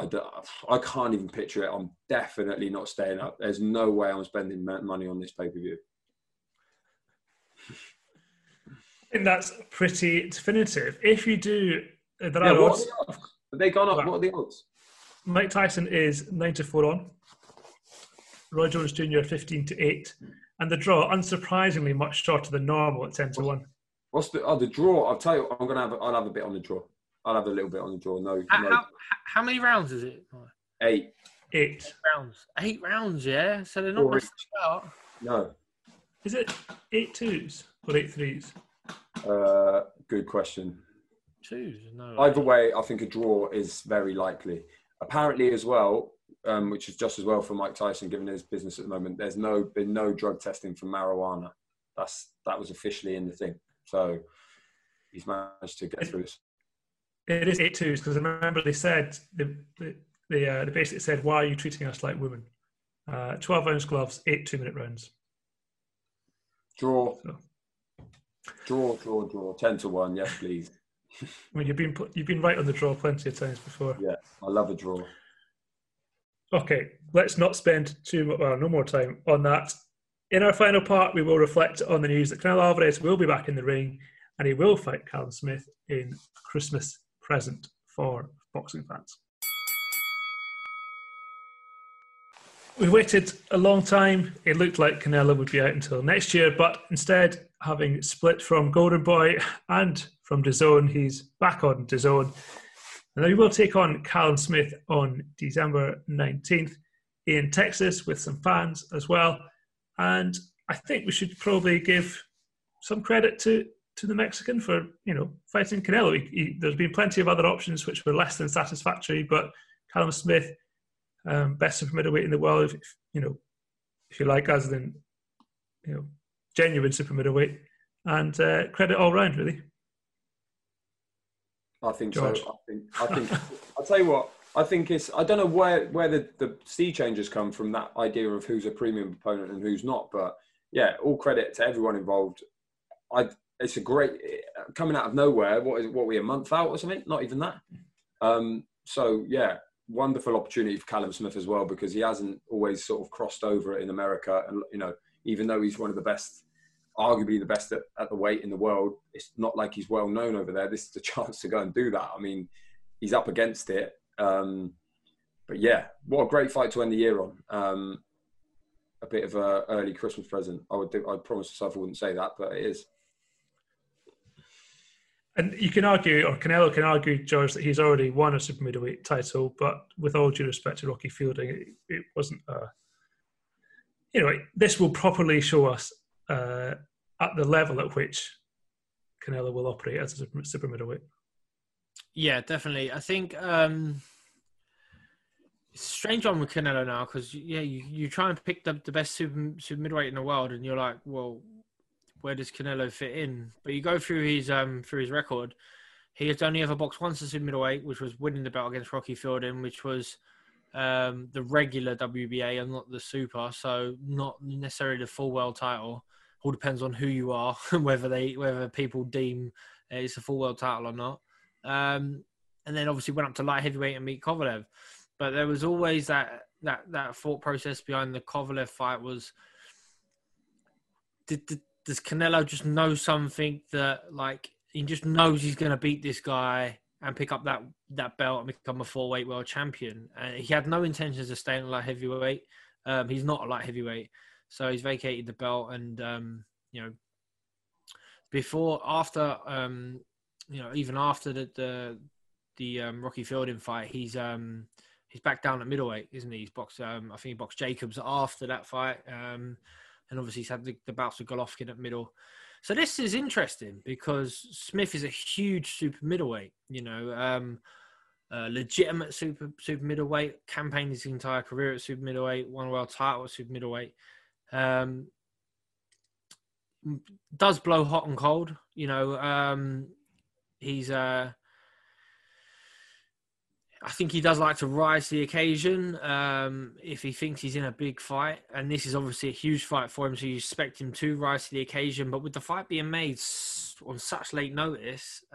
I can't even picture it. I'm definitely not staying up. There's no way I'm spending money on this pay-per-view. And that's pretty definitive. If you do, there are odds. Have they gone up? What are the odds? Mike Tyson is 9-4 on. Roy Jones Jr. 15-8, and the draw, unsurprisingly, much shorter than normal at 10-1. What's the draw? I'll tell you. I'll have a bit on the draw. I'll have a little bit on the draw. No. How many rounds is it? 8. 8 rounds. 8 rounds, yeah. So they're not messing about. No. Is it 8 2s or 8 3s? Good question. 2s, no. Either way, I think a draw is very likely. Apparently, as well, which is just as well for Mike Tyson, given his business at the moment. There's been no drug testing for marijuana. That was officially in the thing. So he's managed to get through this. It is 8 2s, because I remember they said, they basically said, why are you treating us like women? 12-ounce gloves, 8 2-minute rounds. Draw. So, Draw. 10 to 1. Yes, please. Well, you've been right on the draw plenty of times before. Yeah, I love a draw. Okay, let's not spend no more time on that. In our final part, we will reflect on the news that Canelo Alvarez will be back in the ring and he will fight Callum Smith in a Christmas present for boxing fans. We waited a long time. It looked like Canelo would be out until next year, but instead, having split from Golden Boy and from DAZN, he's back on DAZN. And he will take on Callum Smith on December 19th in Texas with some fans as well. And I think we should probably give some credit to the Mexican for, fighting Canelo. There's been plenty of other options which were less than satisfactory, but Callum Smith, best super middleweight in the world, if you like, as in, genuine super middleweight. And credit all round, really. I think George. So. I think I'll tell you what. I think it's. I don't know where the sea changes come from, that idea of who's a premium opponent and who's not. But yeah, all credit to everyone involved. It's a great coming out of nowhere. What are we a month out or something? Not even that. So yeah, wonderful opportunity for Callum Smith as well, because he hasn't always sort of crossed over in America. And even though he's one of the best. Arguably the best at the weight in the world. It's not like he's well known over there. This is the chance to go and do that. I mean, he's up against it. But yeah, what a great fight to end the year on. A bit of an early Christmas present. I promise myself I wouldn't say that, but it is. And you can argue, or Canelo can argue, George, that he's already won a super middleweight title, but with all due respect to Rocky Fielding, it wasn't a... this will properly show us at the level at which Canelo will operate as a super middleweight. Yeah, definitely. I think it's a strange one with Canelo now, because you try and pick the best super middleweight in the world, and you're like, well, where does Canelo fit in? But you go through his record. He has only ever boxed once as super middleweight, which was winning the belt against Rocky Fielding, which was the regular WBA and not the super, so not necessarily the full world title. All depends on who you are and whether people deem it's a full world title or not. And then obviously went up to light heavyweight and meet Kovalev. But there was always that thought process behind the Kovalev fight was, does Canelo just know something that, like, he just knows he's going to beat this guy and pick up that belt and become a four-weight world champion? And he had no intentions of staying at light heavyweight. He's not a light heavyweight. So he's vacated the belt, and even after the Rocky Fielding fight, he's back down at middleweight, isn't he? He's boxed, I think he boxed Jacobs after that fight, and obviously he's had the bouts with Golovkin at middle. So this is interesting because Smith is a huge super middleweight, legitimate super middleweight, campaigned his entire career at super middleweight, won a world title at super middleweight. Does blow hot and cold, he's I think he does like to rise to the occasion if he thinks he's in a big fight, and this is obviously a huge fight for him, so you expect him to rise to the occasion. But with the fight being made on such late notice,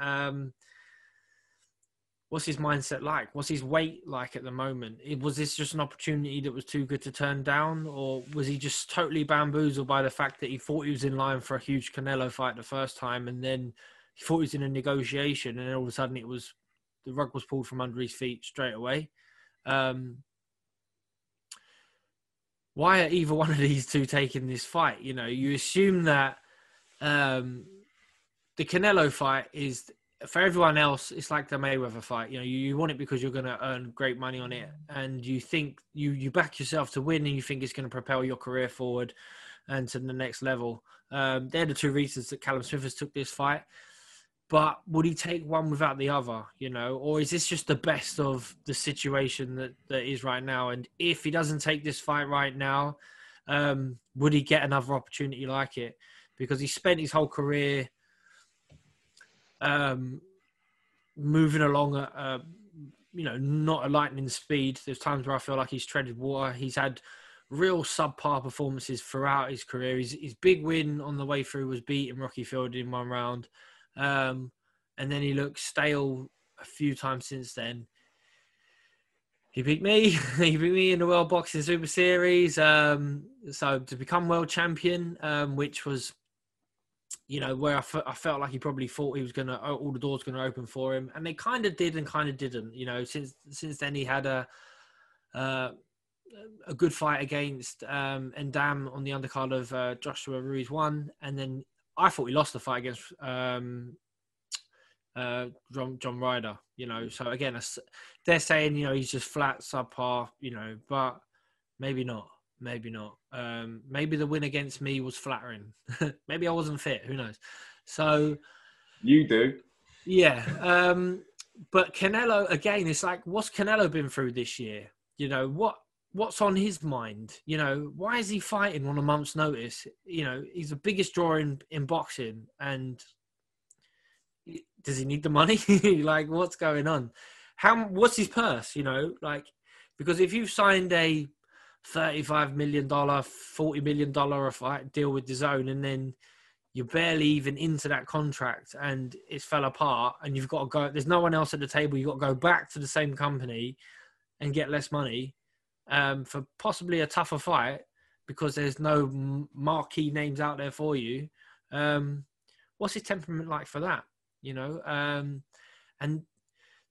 what's his mindset like? What's his weight like at the moment? Was this just an opportunity that was too good to turn down? Or was he just totally bamboozled by the fact that he thought he was in line for a huge Canelo fight the first time, and then he thought he was in a negotiation, and then all of a sudden the rug was pulled from under his feet straight away? Why are either one of these two taking this fight? You assume that the Canelo fight is... For everyone else, it's like the Mayweather fight. You want it because you're going to earn great money on it, and you think you back yourself to win, and you think it's going to propel your career forward and to the next level. They're the two reasons that Callum Smith has took this fight. But would he take one without the other? Or is this just the best of the situation that is right now? And if he doesn't take this fight right now, would he get another opportunity like it? Because he spent his whole career moving along at not a lightning speed. There's times where I feel like he's treaded water. He's had real subpar performances throughout his career. His big win on the way through was beating Rocky Fielding in one round. And then he looked stale a few times since then. He beat me. He beat me in the World Boxing Super Series. So to become world champion, which was, you know, where I felt like he probably thought he was going to, all the doors going to open for him. And they kind of did and kind of didn't, you know. Since then he had a good fight against Endam on the undercard of Joshua Ruiz 1. And then I thought he lost the fight against John Ryder, you know. So again, they're saying, you know, he's just flat, subpar, you know, but maybe not. Maybe the win against me was flattering. Maybe I wasn't fit, who knows. So you do. Yeah. But Canelo, again, it's like, what's Canelo been through this year? You know, what's on his mind? You know, why is he fighting on a month's notice? You know, he's the biggest draw in boxing, and does he need the money? Like, what's going on? What's his purse? You know, like, because if you've signed a $35 million, $40 million a fight deal with DAZN, and then you're barely even into that contract and it's fell apart, and you've got to go, there's no one else at the table, you've got to go back to the same company and get less money for possibly a tougher fight because there's no marquee names out there for you. What's his temperament like for that? You know, and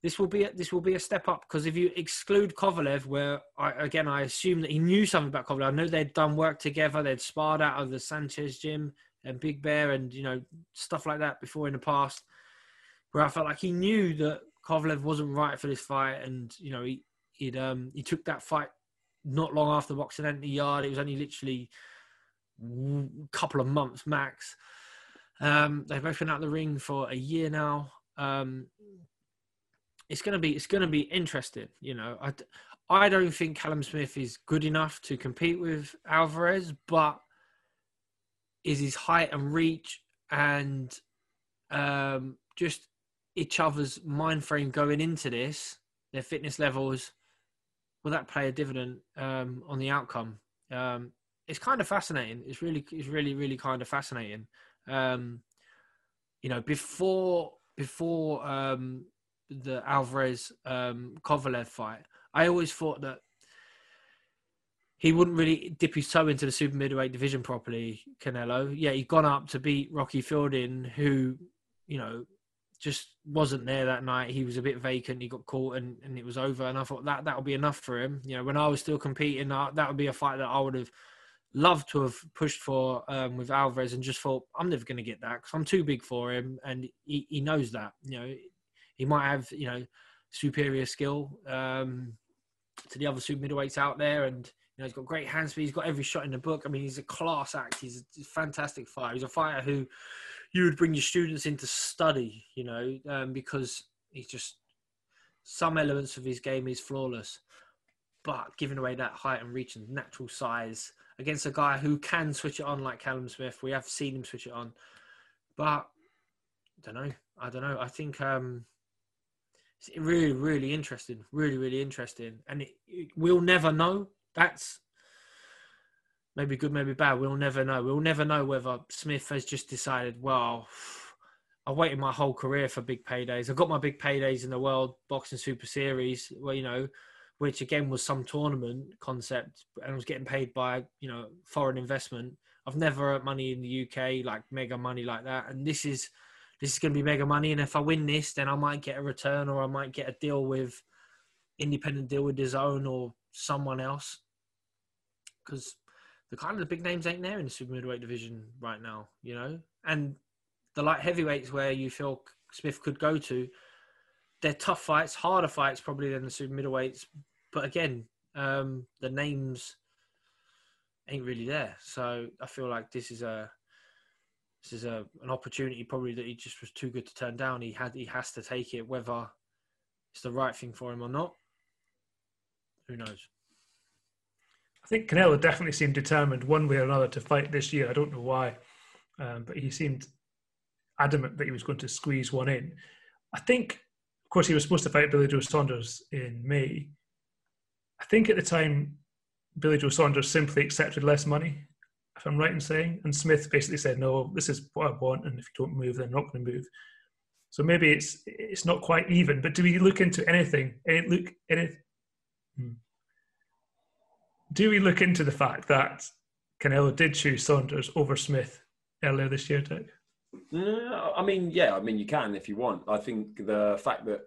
this will be a step up, because if you exclude Kovalev, where I assume that he knew something about Kovalev. I know they'd done work together. They'd sparred out of the Sanchez gym and Big Bear and, you know, stuff like that before in the past, where I felt like he knew that Kovalev wasn't right for this fight. And, you know, he took that fight not long after boxing Anthony Yard. It was only literally a couple of months max. They've both been out of the ring for a year now. It's gonna be interesting, you know. I don't think Callum Smith is good enough to compete with Alvarez, but is his height and reach and just each other's mind frame going into this, their fitness levels, will that play a dividend on the outcome? It's kind of fascinating. It's really kind of fascinating. You know, before the Alvarez Kovalev fight, I always thought that he wouldn't really dip his toe into the super middleweight division properly, Canelo. Yeah, he'd gone up to beat Rocky Fielding, who, you know, just wasn't there that night. He was a bit vacant. He got caught and it was over. And I thought that would be enough for him. You know, when I was still competing, that would be a fight that I would have loved to have pushed for with Alvarez, and just thought, I'm never going to get that because I'm too big for him, and he knows that. You know, he might have, you know, superior skill to the other super middleweights out there, and, you know, he's got great hand speed, he's got every shot in the book. I mean, he's a class act. He's a fantastic fighter. He's a fighter who you would bring your students in to study, you know, because he's just, some elements of his game is flawless, but giving away that height and reach and natural size against a guy who can switch it on like Callum Smith. We have seen him switch it on, but I don't know. I think it's really interesting. And we'll never know. That's maybe good, maybe bad. We'll never know. We'll never know whether Smith has just decided, well, I waited my whole career for big paydays. I got my big paydays in the World Boxing Super Series, where, you know, which again was some tournament concept, and I was getting paid by, you know, foreign investment. I've never earned money in the UK, like mega money like that. And this is going to be mega money. And if I win this, then I might get a return, or I might get a deal with independent deal with DAZN or someone else. Because the kind of the big names ain't there in the super middleweight division right now, you know, and the light heavyweights where you feel Smith could go to, they're tough fights, harder fights probably than the super middleweights. But again, the names ain't really there. So I feel like this is an opportunity probably that he just was too good to turn down. He has to take it, whether it's the right thing for him or not. Who knows? I think Canelo definitely seemed determined one way or another to fight this year. I don't know why, but he seemed adamant that he was going to squeeze one in. I think, of course, he was supposed to fight Billy Joe Saunders in May. I think at the time Billy Joe Saunders simply accepted less money, if I'm right in saying, and Smith basically said, no, this is what I want, and if you don't move, then I'm not going to move. So maybe it's not quite even, but do we look into anything? Do we look into the fact that Canelo did choose Saunders over Smith earlier this year, Dick? I mean, yeah, I mean, you can if you want. I think the fact that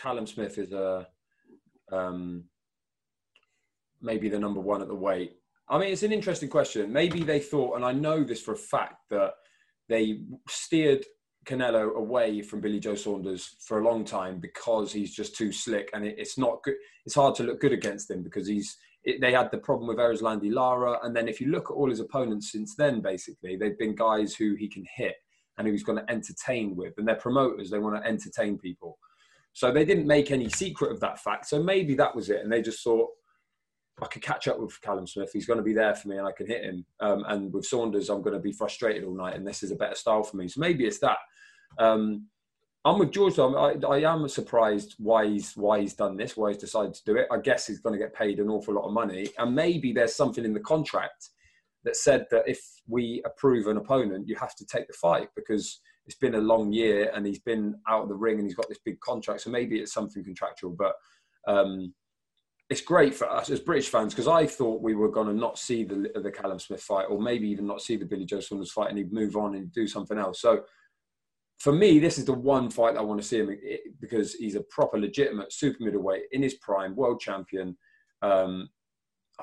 Callum Smith is maybe the number one at the weight. I mean, it's an interesting question. Maybe they thought, and I know this for a fact, that they steered Canelo away from Billy Joe Saunders for a long time because he's just too slick, and it's not good. It's hard to look good against him because they had the problem with Erislandy Lara, and then if you look at all his opponents since then, basically they've been guys who he can hit and who he's going to entertain with, and they're promoters, they want to entertain people. So they didn't make any secret of that fact. So maybe that was it, and they just thought, I could catch up with Callum Smith. He's going to be there for me and I can hit him. And with Saunders, I'm going to be frustrated all night and this is a better style for me. So maybe it's that. I'm with George. I am surprised why he's done this, why he's decided to do it. I guess he's going to get paid an awful lot of money. And maybe there's something in the contract that said that if we approve an opponent, you have to take the fight because it's been a long year and he's been out of the ring and he's got this big contract. So maybe it's something contractual, but... it's great for us as British fans because I thought we were going to not see the Callum Smith fight, or maybe even not see the Billy Joe Saunders fight, and he'd move on and do something else. So for me, this is the one fight I want to see him in, because he's a proper legitimate super middleweight in his prime, world champion. I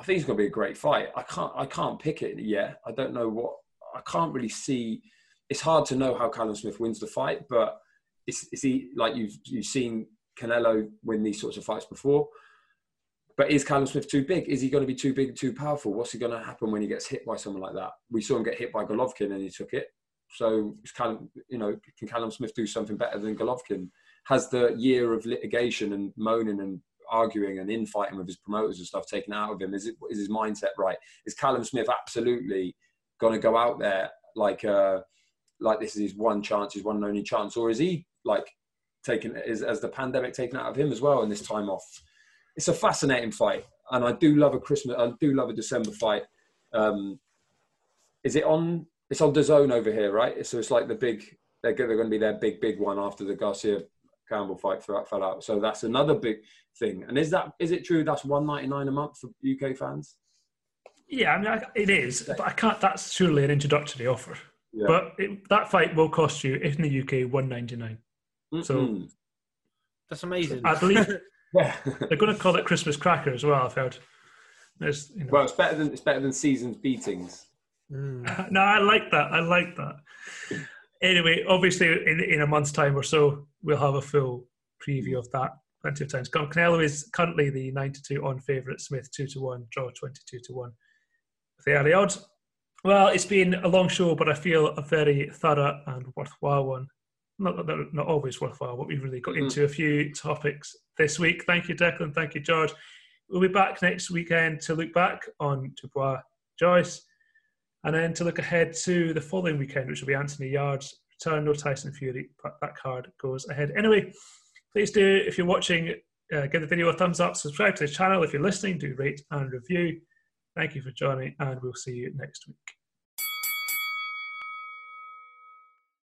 think it's going to be a great fight. I can't pick it yet. I don't know what. I can't really see. It's hard to know how Callum Smith wins the fight, but it's he, like you've seen Canelo win these sorts of fights before. But is Callum Smith too big? Is he going to be too big and too powerful? What's going to happen when he gets hit by someone like that? We saw him get hit by Golovkin and he took it. So, can Callum Smith do something better than Golovkin? Has the year of litigation and moaning and arguing and infighting with his promoters and stuff taken out of him? Is his mindset right? Is Callum Smith absolutely going to go out there like this is his one chance, his one and only chance? Or is he has the pandemic taken out of him as well in this time off? It's a fascinating fight, and I do love I do love a December fight. Is it on? It's on DAZN over here, right? So it's like the big. They're going to be their big one after the Garcia Campbell fight fell out. So that's another big thing. And is it true that's $199 a month for UK fans? Yeah, I mean it is, but I can't. That's surely an introductory offer. Yeah. But that fight will cost you, if in the UK, $199. Mm-hmm. So that's amazing. I believe. Yeah. They're going to call it Christmas cracker as well, I've heard. Well, it's better than season's beatings. Mm. No, I like that. Anyway, obviously in a month's time or so, we'll have a full preview of that plenty of times. Canelo is currently the 9-2 on favourite, Smith 2-1, draw 22-1. The early odds. Well, it's been a long show, but I feel a very thorough and worthwhile one. Not always worthwhile, but we've really got into a few topics this week. Thank you, Declan. Thank you, George. We'll be back next weekend to look back on Dubois Joyce, and then to look ahead to the following weekend, which will be Anthony Yard's return. No Tyson Fury, but that card goes ahead. Anyway, please do, if you're watching, give the video a thumbs up, subscribe to the channel. If you're listening, do rate and review. Thank you for joining, and we'll see you next week.